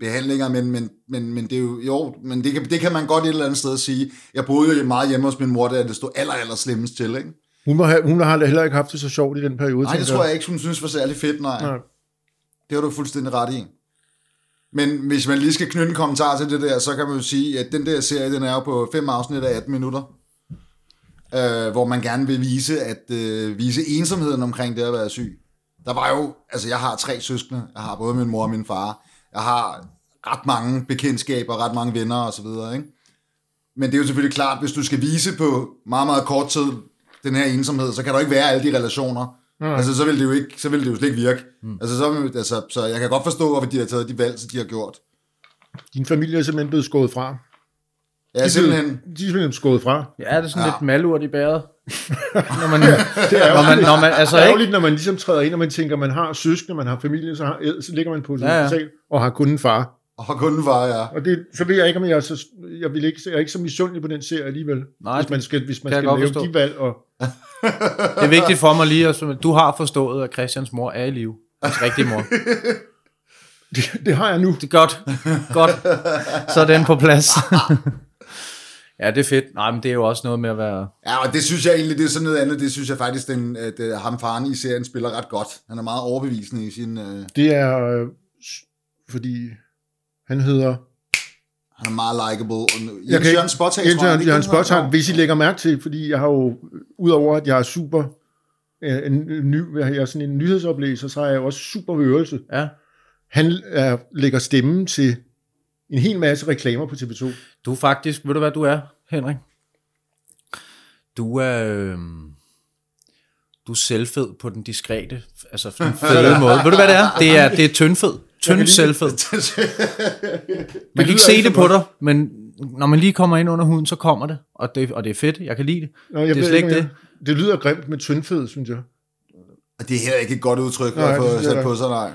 behandlinger, men det er jo, men det kan man godt et eller andet sted sige. Jeg boede jo meget hjemme hos min mor, da det stod aller slemmest til, ikke? Hun har heller ikke haft det så sjovt i den periode. Nej, det tror jeg ikke, hun synes var særlig fedt, nej. Det har du fuldstændig ret i. Men hvis man lige skal knytte en kommentar til det der, så kan man jo sige, at den der serie, den er jo på 5 afsnit af 18 minutter, hvor man gerne vil vise ensomheden omkring det at være syg. Der var jo, altså jeg har 3 søskende, jeg har både min mor og min far, jeg har ret mange bekendtskaber, ret mange venner og så videre, ikke? Men det er jo selvfølgelig klart, hvis du skal vise på meget, meget kort tid den her ensomhed, så kan der ikke være alle de relationer. Nej. Altså, så vil det jo slet ikke virke. Mm. Altså, så jeg kan godt forstå, hvorfor de har taget de valg, som de har gjort. Din familie er simpelthen blevet skåret fra. Ja, de er simpelthen skåret fra. Ja, det er sådan lidt malurt i bæret. Det er ærgerligt, når man ligesom træder ind, og man tænker, man har søskende, man har familie, så ligger man på et hospital og har kun en far. Og det, så ved jeg ikke, om jeg er ikke så misundelig på den serie alligevel. Nej, hvis man skal lave forstå de valg. Og... det er vigtigt for mig lige, at du har forstået, at Christians mor er i live. Hans rigtige mor. det har jeg nu. Det er godt. Så er den på plads. Ja, det er fedt. Nej, men det er jo også noget med at være... Ja, og det synes jeg egentlig, det er sådan noget andet. Det synes jeg faktisk, at ham faren i serien spiller ret godt. Han er meget overbevisende i sin... Det er... fordi... Han hedder... Han er meget likeable. Jens-Jørgen Spotthard, hvis I lægger mærke til, fordi jeg har jo, udover at jeg er super... jeg er sådan en nyhedsoplæser, så har jeg også super hørelse. Ja. Han lægger stemmen til en hel masse reklamer på TV2. Du er faktisk... Ved du, hvad du er, Henrik? Du er... du er selvfed på den diskrete, altså den fede måde. Ved du, hvad det er? Det er tyndfed. Tynd selvfed. Man kan ikke se det på dig, men når man lige kommer ind under huden, så kommer det. Og det er fedt, jeg kan lide det. Nå, det er slet ikke det. Det lyder grimt med tyndfed, synes jeg. Og det er heller ikke et godt udtryk, at få sat på sig, nej.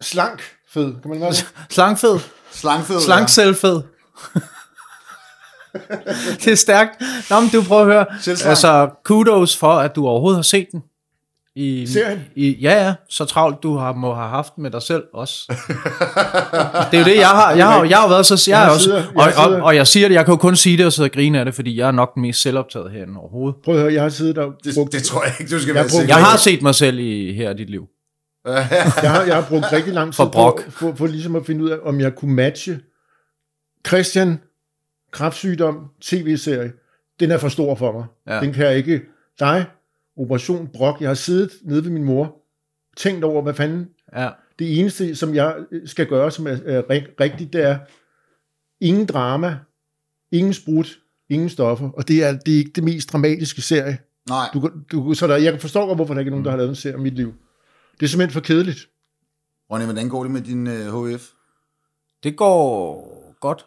Slank fed, kan man godt sige. Slankfed. Slankfed. Slank selvfed. Det er stærkt. Nå, men du prøver at høre. Altså, kudos for, at du overhovedet har set den. Ja, så travlt du må have haft med dig selv også. Det er jo det, jeg har været så jeg også. Og jeg siger det, jeg kan jo kun sige det og sidde og grine af det, fordi jeg er nok den mest selvoptaget herinde overhovedet. Prøv at høre, jeg har siddet der. Det tror jeg ikke, du skal være sikker. Jeg har set mig selv her i dit liv. Jeg har brugt rigtig lang tid for ligesom at finde ud af, om jeg kunne matche Christian, kræftsygdom, tv-serie. Den er for stor for mig. Ja. Den kan jeg ikke. Dig? Operation Brok. Jeg har siddet nede ved min mor, tænkt over, hvad fanden. Ja. Det eneste, som jeg skal gøre, som er rigtigt, det er ingen drama, ingen sprut, ingen stoffer, og det er ikke det mest dramatiske serie. Nej. Jeg forstår godt, hvorfor der ikke er nogen, der har lavet en serie om mit liv. Det er simpelthen for kedeligt. Ronny, hvordan går det med din HF? Det går godt.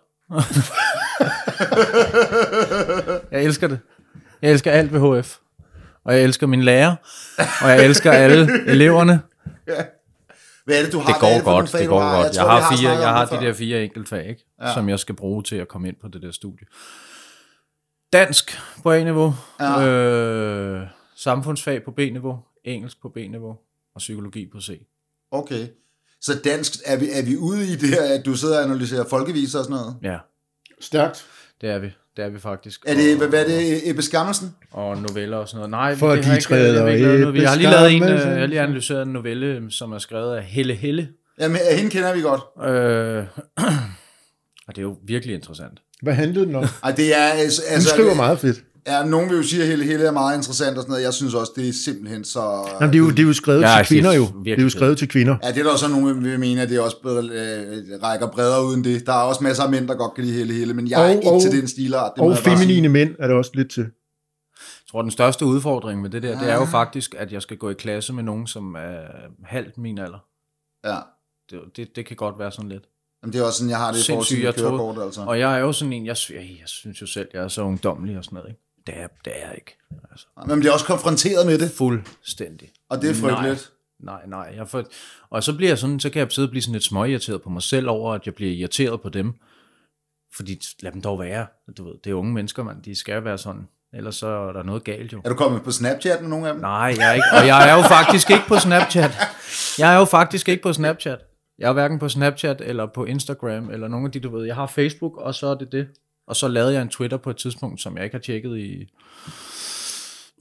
Jeg elsker det. Jeg elsker alt ved HF. Og jeg elsker min lærer, og jeg elsker alle eleverne. Ja. Hvad er det, du har? Det går godt. Jeg har de der 4 enkeltfag, ikke? Ja. Som jeg skal bruge til at komme ind på det der studie. Dansk på A-niveau, samfundsfag på B-niveau, engelsk på B-niveau og psykologi på C. Okay, så dansk, er vi ude i det her, at du sidder og analyserer folkeviser og sådan noget? Ja. Stærkt. Det er vi faktisk. Hvad er det, Ebbe Skammelsen? Og noveller og sådan noget. Nej, for det har ikke lavet. Vi har lige lavet jeg har lige analyseret en novelle, som er skrevet af Helle Helle. Jamen, hende kender vi godt. Og det er jo virkelig interessant. Hvad handlede den om? Det er, altså, hun skriver meget fedt. Ja, nogen vil jo sige, at Helle Helle er meget interessant og sådan noget. Jeg synes også, det er simpelthen så... Jamen, det er jo skrevet til kvinder jo. Det er jo skrevet til kvinder. Ja, det er der også nogen, vi mener, at det også rækker bredere uden det. Der er også masser af mænd, der godt kan lide Helle Helle, men jeg er ikke til den stilart. Og feminine mænd er det også lidt til. Jeg tror, den største udfordring med det der, det er jo faktisk, at jeg skal gå i klasse med nogen, som er halvt min alder. Ja. Det kan godt være sådan lidt. Jamen, det er også sådan, jeg har det i forhold til kørekort, altså. Og jeg er jo sådan en, jeg synes jo selv, jeg er så ungdommelig og sådan noget, ikke? det er ikke. Altså. Men man bliver også konfronteret med det? Fuldstændig. Og det er frygteligt? Nej. Og så bliver jeg sådan, så kan jeg sidde og blive sådan lidt småirriteret på mig selv over, at jeg bliver irriteret på dem. Fordi lad dem dog være. Du ved, det er unge mennesker, man. De skal være sådan. Ellers så er der noget galt jo. Er du kommet på Snapchat med nogen af dem? Nej, jeg er ikke. Og jeg er jo faktisk ikke på Snapchat. Jeg er hverken på Snapchat eller på Instagram eller nogen af de, du ved. Jeg har Facebook, og så er det. Og så lavede jeg en Twitter på et tidspunkt, som jeg ikke har tjekket i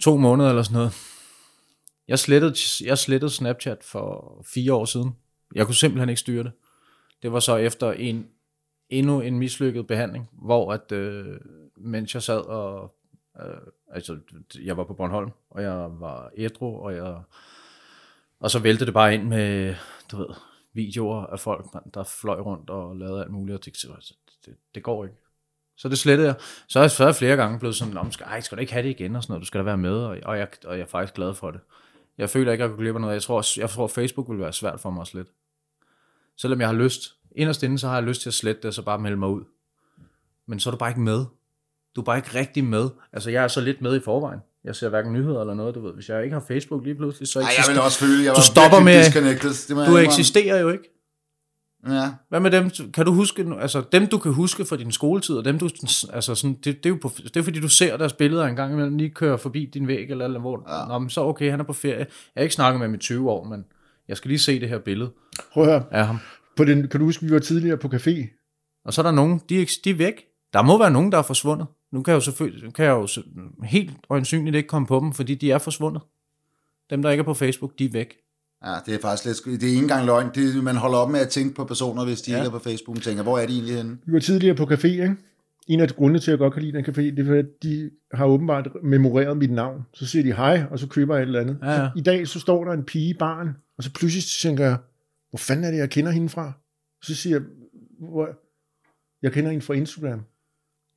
2 måneder eller sådan noget. Jeg slettede Snapchat for 4 år siden. Jeg kunne simpelthen ikke styre det. Det var så efter endnu en mislykket behandling, hvor at mens jeg sad og altså jeg var på Bornholm, og jeg var ædru, og så væltede det bare ind med, du ved, videoer af folk, der fløj rundt og lavede alt muligt, og tænkte, det går ikke. Så det slettede jeg. Så er jeg flere gange blevet sådan, skal du ikke have det igen, og sådan noget, du skal da være med, og jeg er faktisk glad for det. Jeg føler ikke, at jeg kunne glemme noget. Jeg tror Facebook ville være svært for mig at slette. Selvom jeg har lyst, inderst inde, så har jeg lyst til at slette det, og så bare melde mig ud. Men så er du bare ikke med. Du er bare ikke rigtig med. Altså, jeg er så lidt med i forvejen. Jeg ser hverken nyheder eller noget, du ved. Hvis jeg ikke har Facebook lige pludselig, så eksisterer... Ej, jeg vil også føle, jeg var virkelig disconnected. Du eksisterer jo ikke. Ja. Hvad med dem? Kan du huske... Altså, dem, du kan huske fra din skoletid, og dem, du... Altså, sådan, det er jo på, det er fordi, du ser deres billeder en gang imellem, lige kører forbi din væg, eller hvor... Ja. Nå, men så okay, han er på ferie. Jeg har ikke snakket med ham i 20 år, men jeg skal lige se det her billede. Prøv at høre. Af ham. På den, kan du huske, vi var tidligere på café? Og så er der nogen, de er væk. Der må være nogen, der er forsvundet. Nu kan jeg jo helt øjensynligt ikke komme på dem, fordi de er forsvundet. Dem, der ikke er på Facebook, de er væk. Ja, det er faktisk lidt... Det er ikke engang løgn. Det, man holder op med at tænke på personer, hvis de ikke er på Facebook, og tænker, hvor er de egentlig henne? Vi var tidligere på café, ikke? En af grundene til, at jeg godt kan lide den café, det er, at de har åbenbart memoreret mit navn. Så siger de hej, og så køber jeg et eller andet. Ja, ja. I dag, så står der en pige i baren, og så pludselig tænker jeg, hvor fanden er det, jeg kender hende fra? Så siger jeg, jeg kender hende fra Instagram.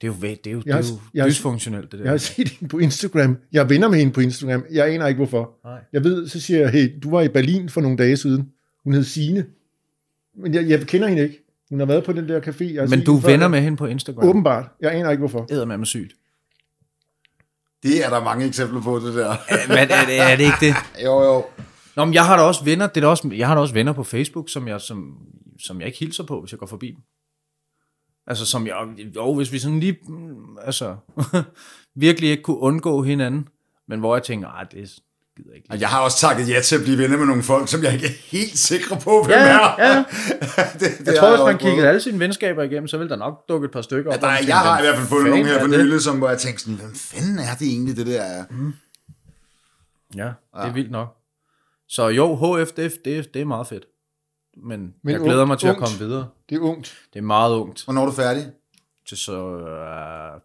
Det er jo dysfunktionelt, det der. Jeg har set hende på Instagram. Jeg er venner med hende på Instagram. Jeg aner ikke, hvorfor. Nej. Jeg ved, så siger jeg, hey, du var i Berlin for nogle dage siden. Hun hed Signe. Men jeg kender hende ikke. Hun har været på den der café. Men du er venner med hende på Instagram? Åbenbart. Jeg aner ikke, hvorfor. Eddermame sygt. Det er der mange eksempler på, det der. Er det ikke det? Jo. Nå, men jeg har da også venner. Jeg har da også venner på Facebook, som jeg ikke hilser på, hvis jeg går forbi dem. Altså som jeg, hvis vi sådan lige, altså, virkelig ikke kunne undgå hinanden, men hvor jeg tænker, det gider jeg ikke. Og jeg har også takket ja til at blive venner med nogle folk, som jeg ikke er helt sikker på, hvem er. Ja. det jeg tror, hvis man kiggede alle sine venskaber igennem, så ville der nok dukke et par stykker op. Jeg har i hvert fald fundet nogle her for nylig, som hvor jeg tænkte sådan, hvem fanden er det egentlig, det der er? Mm. Ja, det er vildt nok. Så jo, HFDF, det er meget fedt. Men jeg glæder mig til at komme videre. Det er ungt. Det er meget ungt. Hvornår er du færdig? Til så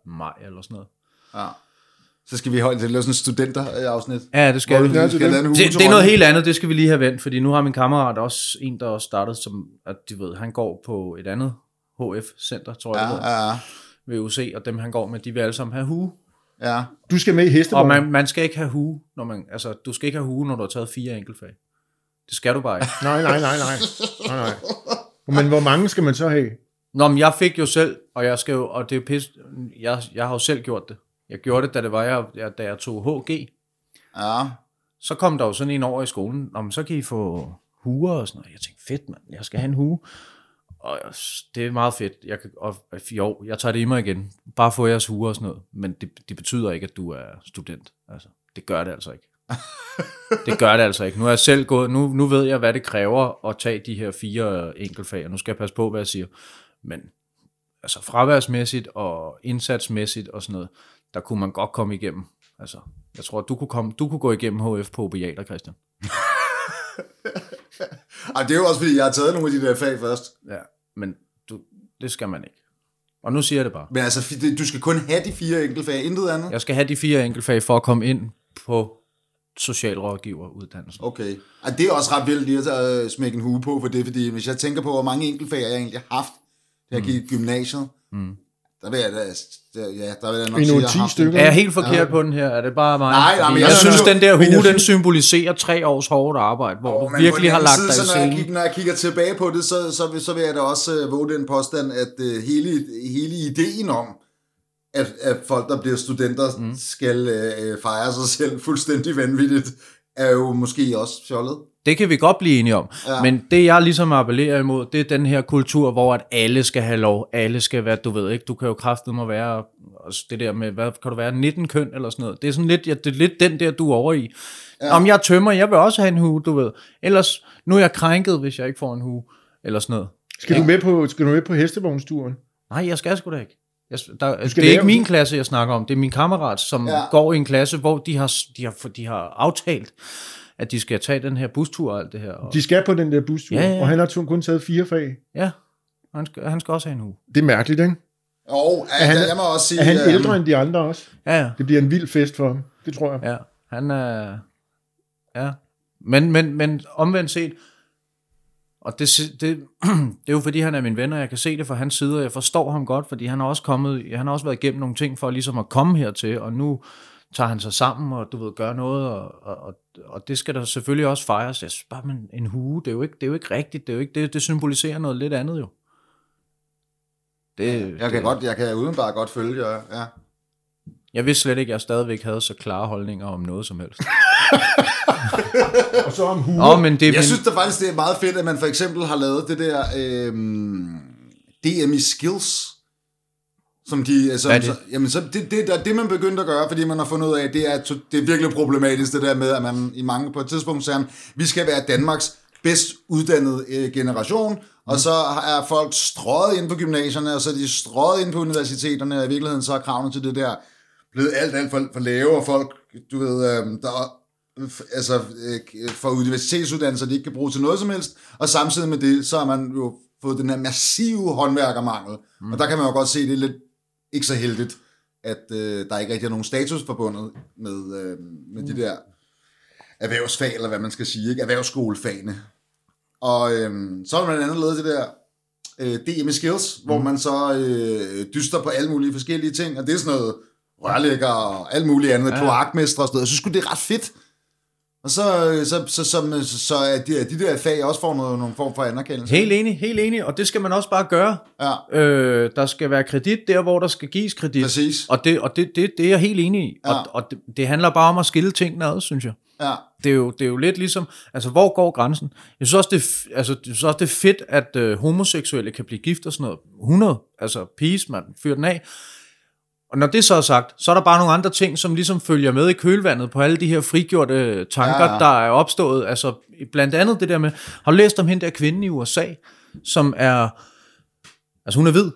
maj eller sådan noget. Ja. Så skal vi holde til at lave sådan et studenter-afsnit. Ja, det skal vi. Det er noget helt andet, det skal vi lige have vendt, fordi nu har min kammerat også en, der også startede som, at du ved, han går på et andet HF-center, tror jeg. Ja. Ved UC, og dem han går med, de vil alle sammen have hue. Ja. Du skal med i hestevogn. Og man skal ikke have hue, når man, altså du skal ikke have hue, når du har taget 4 enkeltfag. Det skal du bare ikke. Nej. Men hvor mange skal man så have? Nå, men jeg fik jo selv, og jeg skal jo, og det er pis. Jeg har jo selv gjort det. Jeg gjorde det, da jeg tog HG. Ja. Så kom der jo sådan en over i skolen. Nå, men så kan I få huer og sådan noget. Jeg tænkte, fedt mand, jeg skal have en hue. Og det er meget fedt. Jeg tager det i mig igen. Bare få jeres huer og sådan noget. Men det betyder ikke, at du er student. Altså, det gør det altså ikke. Det gør det altså ikke. Nu er jeg selv gået, nu ved jeg, hvad det kræver at tage de her 4 enkeltfag, og nu skal jeg passe på, hvad jeg siger. Men altså fraværsmæssigt og indsatsmæssigt og sådan noget, der kunne man godt komme igennem. Altså, jeg tror, at du kunne gå igennem HF på opiater, Christian. Ej, det er jo også, fordi jeg har taget nogle af de der fag først. Ja, men det skal man ikke. Og nu siger jeg det bare. Men altså, du skal kun have de 4 enkeltfag, intet andet? Jeg skal have de 4 enkeltfag for at komme ind på socialrådgiveruddannelsen. Okay. Og det er også ret vildt lige at smække en hue på for det, fordi hvis jeg tænker på, hvor mange enkeltfag jeg egentlig har haft, da jeg gik i gymnasiet, der vil jeg da nok sige, jeg har haft det. Er jeg helt forkert på den her? Er det bare mig? Nej, men jeg synes, den der hue, den symboliserer 3 års hårdt arbejde, hvor du virkelig har lagt dig i scenen. Når jeg kigger tilbage på det, så vil jeg da også våge den påstand, at hele ideen om at folk, der bliver studenter, skal fejre sig selv fuldstændig vanvittigt, er jo måske også fjollet. Det kan vi godt blive enige om, ja. Men det jeg ligesom appellerer imod, det er den her kultur, hvor at alle skal have lov, alle skal være, du ved ikke, du kan jo kraftedeme være, også det der med, hvad kan du være, 19 køn eller sådan noget, det er sådan lidt, ja, det er lidt den der, du er over i. Ja. Om jeg tømmer, jeg vil også have en hue, du ved, ellers, nu er jeg krænket, hvis jeg ikke får en hue, eller sådan noget. Skal du med på, hestevognesturen? Nej, jeg skal sgu da ikke. Det er ikke min klasse, jeg snakker om, det er min kammerat, som går i en klasse, hvor de har aftalt, at de skal tage den her bustur og alt det her. Og... de skal på den der bustur, og han har kun taget 4 fag. Ja, og han skal også have en uge. Det er mærkeligt, ikke? Jo, jeg må også sige... er han ældre end de andre også? Ja, ja. Det bliver en vild fest for ham, det tror jeg. Ja, han er... ja, men omvendt set... og det er jo fordi, han er min ven, og jeg kan se det fra hans side, og jeg forstår ham godt, fordi han har også været igennem nogle ting for ligesom at komme hertil, og nu tager han sig sammen, og du ved, gør noget, og det skal der selvfølgelig også fejres. Jeg synes bare, men en hue, det er jo ikke rigtigt, det er jo ikke, det symboliserer noget lidt andet jo. Jeg kan udenbart godt følge, ja. Jeg vidste slet ikke, at jeg stadigvæk havde så klare holdninger om noget som helst. Og så om huer. Jeg synes da faktisk, det er meget fedt, at man for eksempel har lavet det der DM i Skills. Som de, som, det? Så, jamen, så det man begyndte at gøre, fordi man har fundet ud af, det er virkelig problematisk, det der med, at man i mange på et tidspunkt sagde, vi skal være Danmarks bedst uddannede generation, og så er folk strøget ind på gymnasierne, og så er de strøget ind på universiteterne, og i virkeligheden så er kravene til det der blevet alt for lave, og folk, du ved, der altså for universitetsuddannelser, de ikke kan bruge til noget som helst, og samtidig med det, så har man jo fået den her massive håndværkermangel, og der kan man jo godt se, det er lidt ikke så heldigt, at der ikke rigtig er nogen status forbundet med de der erhvervsfag, eller hvad man skal sige, ikke? Erhvervsskolefagene. Og så har man blandt andet lavet det der DM i Skills, hvor man så dyster på alle mulige forskellige ting, og det er sådan noget rørlægger og alt muligt andet, kloakmestre og sådan noget. Jeg synes sgu, det er ret fedt. Og så at de der fag også får nogle form for anerkendelse. Helt enig, og det skal man også bare gøre. Ja. Der skal være kredit der, hvor der skal gives kredit. Præcis. Og det er jeg helt enig i. Ja. Og det handler bare om at skille tingene ad, synes jeg. Ja. Det er jo lidt ligesom, altså hvor går grænsen? Jeg synes også, det er fedt, at homoseksuelle kan blive gift og sådan noget. 100, altså peace, man fyrer den af. Og når det så er sagt, så er der bare nogle andre ting, som ligesom følger med i kølvandet på alle de her frigjorte tanker, der er opstået. Altså blandt andet det der med, har du læst om hende der kvinde i USA, som er, altså hun er hvid.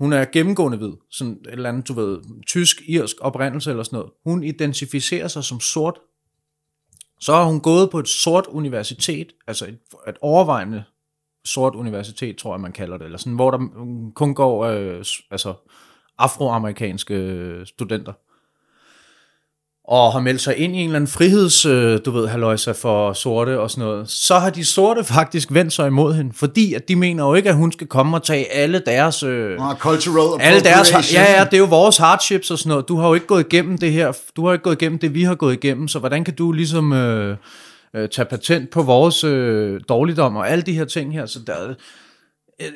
Hun er gennemgående hvid. Sådan et eller andet, du ved, tysk, irsk oprindelse eller sådan noget. Hun identificerer sig som sort. Så har hun gået på et sort universitet, altså et overvejende sort universitet, tror jeg man kalder det, eller sådan, hvor der kun går, altså... afroamerikanske studenter, og har meldt sig ind i en eller anden friheds, du ved, halløjsa for sorte og sådan noget, så har de sorte faktisk vendt sig imod hende, fordi at de mener jo ikke, at hun skal komme og tage alle deres... cultural alle deres, ja, det er jo vores hardships og sådan noget. Du har jo ikke gået igennem det her, du har ikke gået igennem det, vi har gået igennem, så hvordan kan du ligesom tage patent på vores dårligdom og alle de her ting her? Så der, det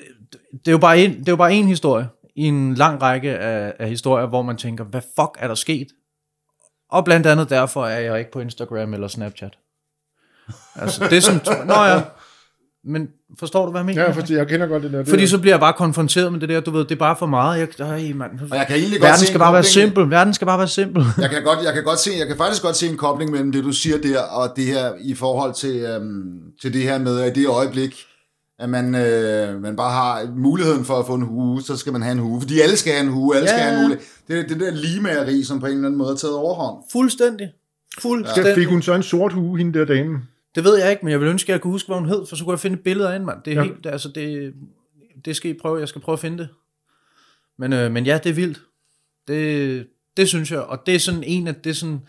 er jo bare en historie i en lang række af historier, hvor man tænker, hvad fuck er der sket? Og blandt andet derfor er jeg ikke på Instagram eller Snapchat. Altså, det er sådan... nå ja, men forstår du, hvad jeg mener? Ja, fordi jeg kender godt det der. Fordi så bliver jeg bare konfronteret med det der, du ved, det er bare for meget. Verden skal bare være simpel. Jeg kan faktisk godt se en kobling mellem det, du siger der, og det her i forhold til, til det her med, at i det øjeblik, at man bare har muligheden for at få en hue, så skal man have en hue, fordi alle skal have en hue, skal have en hue. Det er det der ligemageri, som på en eller anden måde har taget overhånd. Fuldstændig. Ja. Fik hun så en sort hue, hende der dame? Det ved jeg ikke, men jeg vil ønske, at jeg kunne huske, hvad hun hed, for så kunne jeg finde billeder af hende, mand. Det er helt, altså det skal I prøve, jeg skal prøve at finde det. Men ja, det er vildt. Det synes jeg, og det er sådan en af det sådan...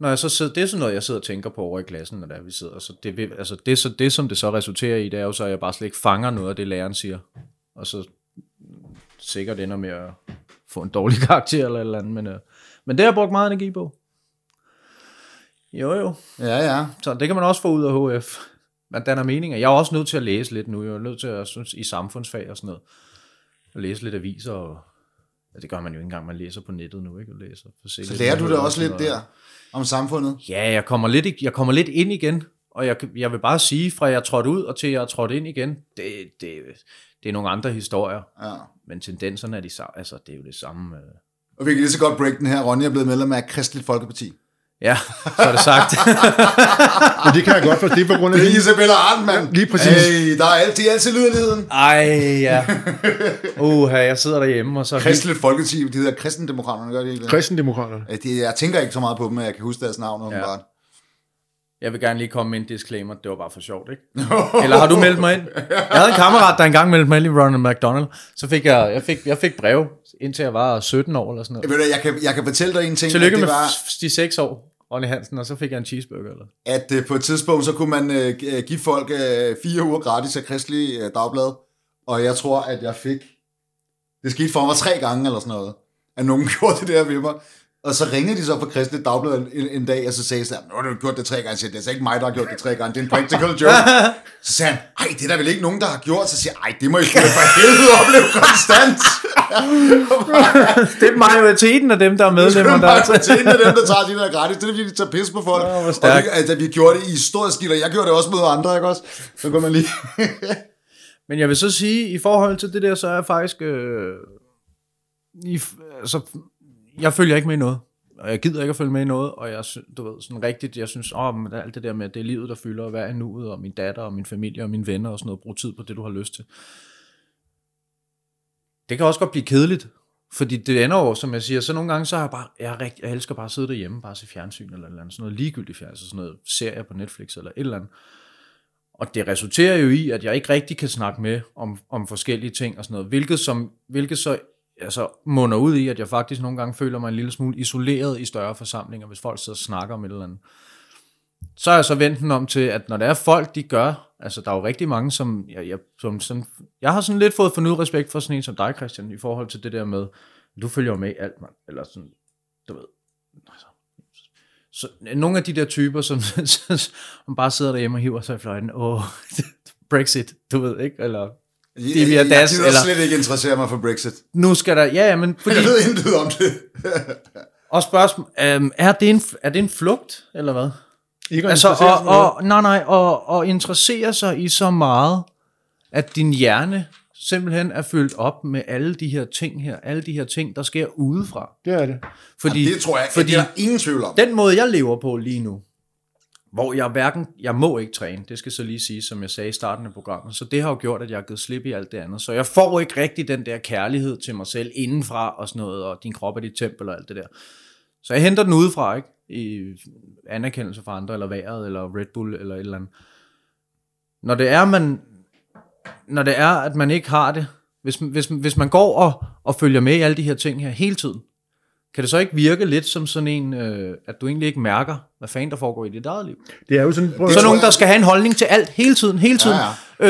når jeg så sidder, det er sådan noget, jeg sidder og tænker på over i klassen, når der vi sidder, så det, altså det, så det, som det så resulterer i, det er jo så, at jeg bare slet ikke fanger noget af det, læreren siger, og så sikkert ender med at få en dårlig karakter eller et eller andet, men det har jeg brugt meget energi på. Jo. Ja. Så det kan man også få ud af HF. Man danner meninger. Jeg er også nødt til at læse lidt nu, jeg er nødt til at synes i samfundsfag og sådan noget, at læse lidt aviser og Ja, det gør man jo ikke engang, man læser på nettet nu, ikke? Læser for så lærer du det også lidt der om samfundet? Ja, jeg kommer lidt ind igen, og jeg vil bare sige, fra jeg trådte ud og til jeg trådte ind igen, det er nogle andre historier, ja. Men tendenserne er de samme, altså det er jo det samme. Og vi kan lige så godt break den her, Ronny er blevet medlem af Kristeligt Folkeparti. Ja, så er det sagt. Men det kan jeg godt forstå, det er på grund af... Det er Isabella Antman. Lige præcis. Ej, der er altid lyderligheden. Ej, ja. Jeg sidder derhjemme og så... Kristeligt Folkeparti, de hedder Kristendemokraterne, gør de ikke det? Kristendemokraterne. Jeg tænker ikke så meget på dem, at jeg kan huske deres navn åbenbart. Jeg vil gerne lige komme med en disclaimer, det var bare for sjovt, ikke? Eller har du meldt mig ind? Jeg havde en kammerat, der engang meldte mig ind i Ronald McDonald, så fik jeg fik brev, indtil jeg var 17 år eller sådan noget. Jeg kan fortælle dig en ting. Tillykke med de 6 år, Ronny Hansen, og så fik jeg en cheeseburger. Eller? At på et tidspunkt, så kunne man give folk 4 uger gratis af Kristeligt Dagblad, og jeg tror, at jeg fik, det skete for mig 3 gange eller sådan noget, at nogen gjorde det der ved mig. Og så ringede de så på Kristeligt Dagblad en dag, og så sagde jeg, nu har du gjort det 3 gange. Jeg sagde, det er ikke mig, der har gjort det 3 gange, det er en practical joke. Så sagde han, ej, det er der vel ikke nogen, der har gjort. Så siger jeg, ej, det må I sgu for helvede opleve konstant. Det er majoriteten af dem, der er medlemmer. Det er majoriteten af dem, der tager de der gratis. Det er fordi, de tager pis på folk. Og vi gjorde det i stor stil, og jeg gjorde det også mod andre, ikke også? Så kunne man lige... Men jeg vil så sige, i forhold til det der, så er jeg faktisk... Jeg følger ikke med i noget, og jeg gider ikke at følge med i noget, og jeg, du ved, sådan rigtigt, jeg synes, men alt det der med, at det er livet, der fylder, og hvad er nuet, og min datter, og min familie, og mine venner, og sådan noget, brug tid på det, du har lyst til. Det kan også godt blive kedeligt, fordi det ender jo, som jeg siger, så nogle gange, så har jeg bare, jeg elsker bare at sidde derhjemme, bare se fjernsyn, eller sådan noget ligegyldigt fjernsyn, sådan noget serier på Netflix, eller et eller andet. Og det resulterer jo i, at jeg ikke rigtig kan snakke med om forskellige ting, og sådan noget, hvilket så altså munder ud i, at jeg faktisk nogle gange føler mig en lille smule isoleret i større forsamlinger, hvis folk sidder og snakker om et eller andet. Så er jeg så vendt den om til, at når der er folk, de gør, altså der er jo rigtig mange, som jeg har sådan lidt fået fornyet respekt for sådan en som dig, Christian, i forhold til det der med, du følger jo med i alt, mand, eller sådan, du ved, altså. Så nogle af de der typer, som bare sidder derhjemme og hiver sig i fløjten, Brexit, du ved, ikke, eller... Jeg gider slet ikke interessere mig for Brexit. Nu skal der... Ja, men... Fordi, jeg ved intet om det. Og spørgsmål... Er det en flugt, eller hvad? Ikke altså, og interessere sig i så meget, at din hjerne simpelthen er fyldt op med alle de her ting her, alle de her ting, der sker udefra. Det er det. Fordi, jamen, det tror jeg ikke, det er ingen tvivl om. Den måde, jeg lever på lige nu, hvor jeg hverken, jeg må ikke træne, det skal så lige sige, som jeg sagde i starten af programmet, så det har jo gjort, at jeg har givet slip i alt det andet, så jeg får ikke rigtig den der kærlighed til mig selv indenfra og sådan noget, og din krop er dit tempel og alt det der. Så jeg henter den udefra, ikke? I anerkendelse fra andre, eller vejret, eller Red Bull, eller et eller andet. Når det er, at man ikke har det, hvis man går og følger med i alle de her ting her hele tiden, kan det så ikke virke lidt som sådan en, at du egentlig ikke mærker, hvad fanden der foregår i dit eget liv? Det er jo sådan... Så nogen, der skal have en holdning til alt, hele tiden. Ja.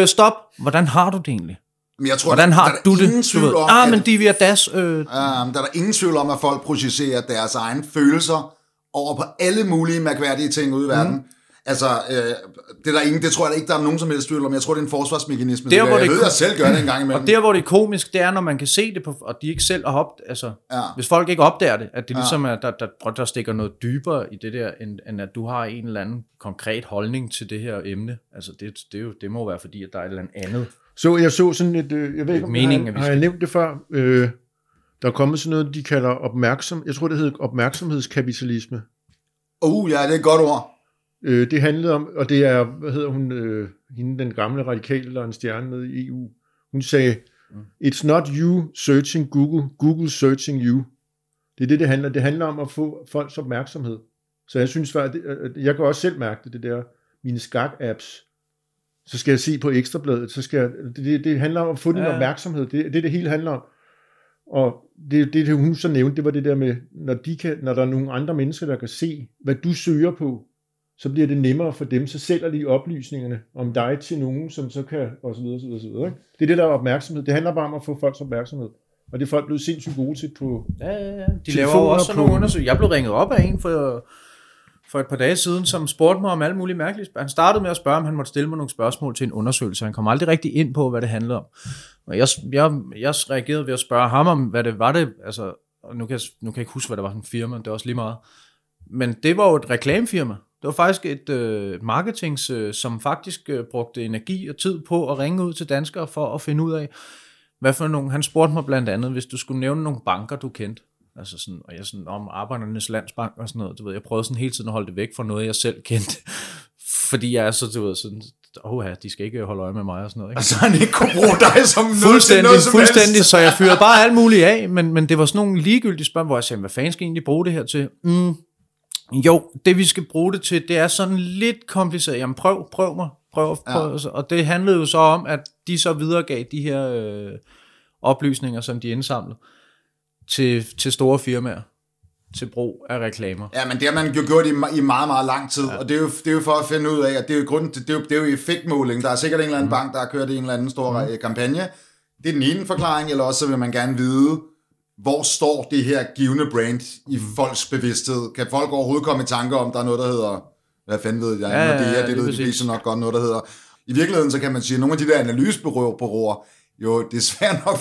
Stop. Hvordan har du det egentlig? Men jeg tror, hvordan har der du det? Du ved, men de vil das... der er ingen tvivl om, at folk projicerer deres egne følelser over på alle mulige mærkværdige ting ude i verden. Altså, det, der ingen, det tror jeg ikke, der er nogen som helst tvivl om. Jeg tror, det er en forsvarsmekanisme. Der, hvor jeg ved, jeg selv gør det en gang imellem. Og der, hvor det er komisk, det er, når man kan se det, på, og de ikke selv har hvis folk ikke opdager det, at det ligesom er, der stikker noget dybere i det der, end at du har en eller anden konkret holdning til det her emne. Altså, det må være, fordi at der er et eller andet. Så jeg så sådan et, jeg ved ikke, har jeg nævnt det før, der er kommet sådan noget, de kalder opmærksomhedskapitalisme. Ja, det er et godt ord. Det handlede om, og det er, hvad hedder hun, hende, den gamle radikale, der er en stjerne nede i EU, hun sagde, it's not you searching Google, Google searching you. Det er det handler om. Det handler om at få folks opmærksomhed. Så jeg synes, at jeg kan også selv mærke det der, mine skak-apps, så skal jeg se på Ekstrabladet, så skal jeg, det handler om at få den opmærksomhed, det hele handler om. Og det hun så nævnte, det var det der med, når der er nogle andre mennesker, der kan se, hvad du søger på, så bliver det nemmere for dem, så sælger de oplysningerne om dig til nogen, som så kan, og så videre, så videre, så videre. Ikke? Det er det, der er opmærksomhed. Det handler bare om at få folks opmærksomhed. Og det er folk blevet sindssygt gode til på... Ja. De laver også sådan nogle undersøgelser. Jeg blev ringet op af en for for et par dage siden, som spurgte mig om alle mulige mærkelige spørgsmål. Han startede med at spørge, om han måtte stille mig nogle spørgsmål til en undersøgelse. Han kom aldrig rigtig ind på, hvad det handlede om. Og jeg reagerede ved at spørge ham om, hvad det var det. Altså, nu kan jeg ikke huske, hvad der var for en firma. Det er også lige meget. Men det var jo et reklamefirma. Det var faktisk et marketing, som faktisk brugte energi og tid på at ringe ud til danskere for at finde ud af, hvad for nogle. Han spurgte mig blandt andet, hvis du skulle nævne nogle banker, du kendte. Altså sådan, og jeg sådan om Arbejdernes Landsbank og sådan noget, du ved, jeg prøvede sådan hele tiden at holde det væk fra noget, jeg selv kendte, fordi jeg er så, du ved, sådan, de skal ikke holde øje med mig og sådan noget, ikke? Altså han ikke kunne bruge dig som fuldstændig, så jeg fyrede bare alt muligt af, men det var sådan nogle ligegyldige spørgsmål, hvor jeg sagde, hvad fanden skal jeg egentlig bruge det her til? Jo, det vi skal bruge det til, det er sådan lidt kompliceret, jamen prøv mig, ja. Og det handlede jo så om, at de så videregav de her oplysninger, som de indsamlede, til store firmaer, til brug af reklamer. Ja, men det har man jo gjort i meget, meget lang tid, ja. Og det er jo for at finde ud af, at det er jo grunden til, det er jo effektmåling. Der er sikkert en eller anden bank, der har kørt en eller anden stor kampagne. Det er den ene forklaring, eller også så vil man gerne vide, hvor står det her givende brand i folks bevidsthed? Kan folk overhovedet komme i tanker om, der er noget, der hedder, hvad fanden ved jeg, ja, det her, det ved de så nok godt, noget, der hedder. I virkeligheden, så kan man sige, at nogle af de der analysebureauer, jo, det er svært nok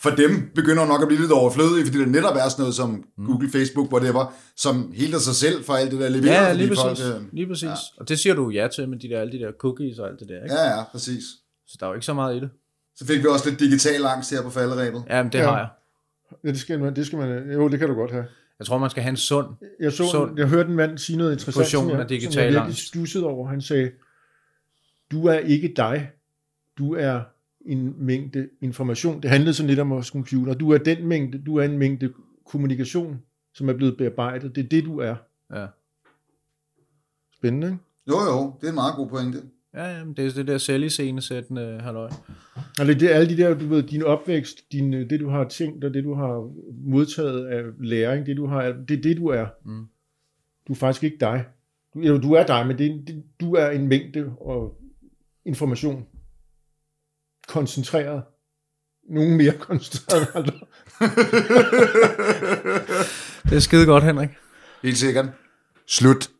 for dem begynder nok at blive lidt overflødige, fordi det netop er sådan noget som Google, Facebook, whatever, som helter sig selv for alt det der leverer. Ja, lige præcis. Ja. Og det siger du ja til med alle de der cookies og alt det der, ikke? Ja, præcis. Så der er jo ikke så meget i det. Så fik vi også lidt digital angst her på falderebet. Ja, men det har jeg. Ja, det skal man, jo, det kan du godt have. Jeg tror, man skal have en sund... Jeg hørte en mand sige noget interessant, som jeg virkelig stussede over. Han sagde, du er ikke dig, du er... en mængde information. Det handlede sådan lidt om vores computer. Du er den mængde, du er en mængde kommunikation, som er blevet bearbejdet. Det er det, du er. Ja. Spændende, ikke? Jo, det er en meget god pointe. Ja, jamen, det er det der selviscenesættende halløj. Altså det er alle de der, du ved, din opvækst, det du har tænkt, og det du har modtaget af læring, det er det, du er. Mm. Du er faktisk ikke dig. Du er dig, men du er en mængde og information. Koncentreret. Nogen mere koncentreret end andre. Det er skide godt, Henrik. Helt sikkert. Slut.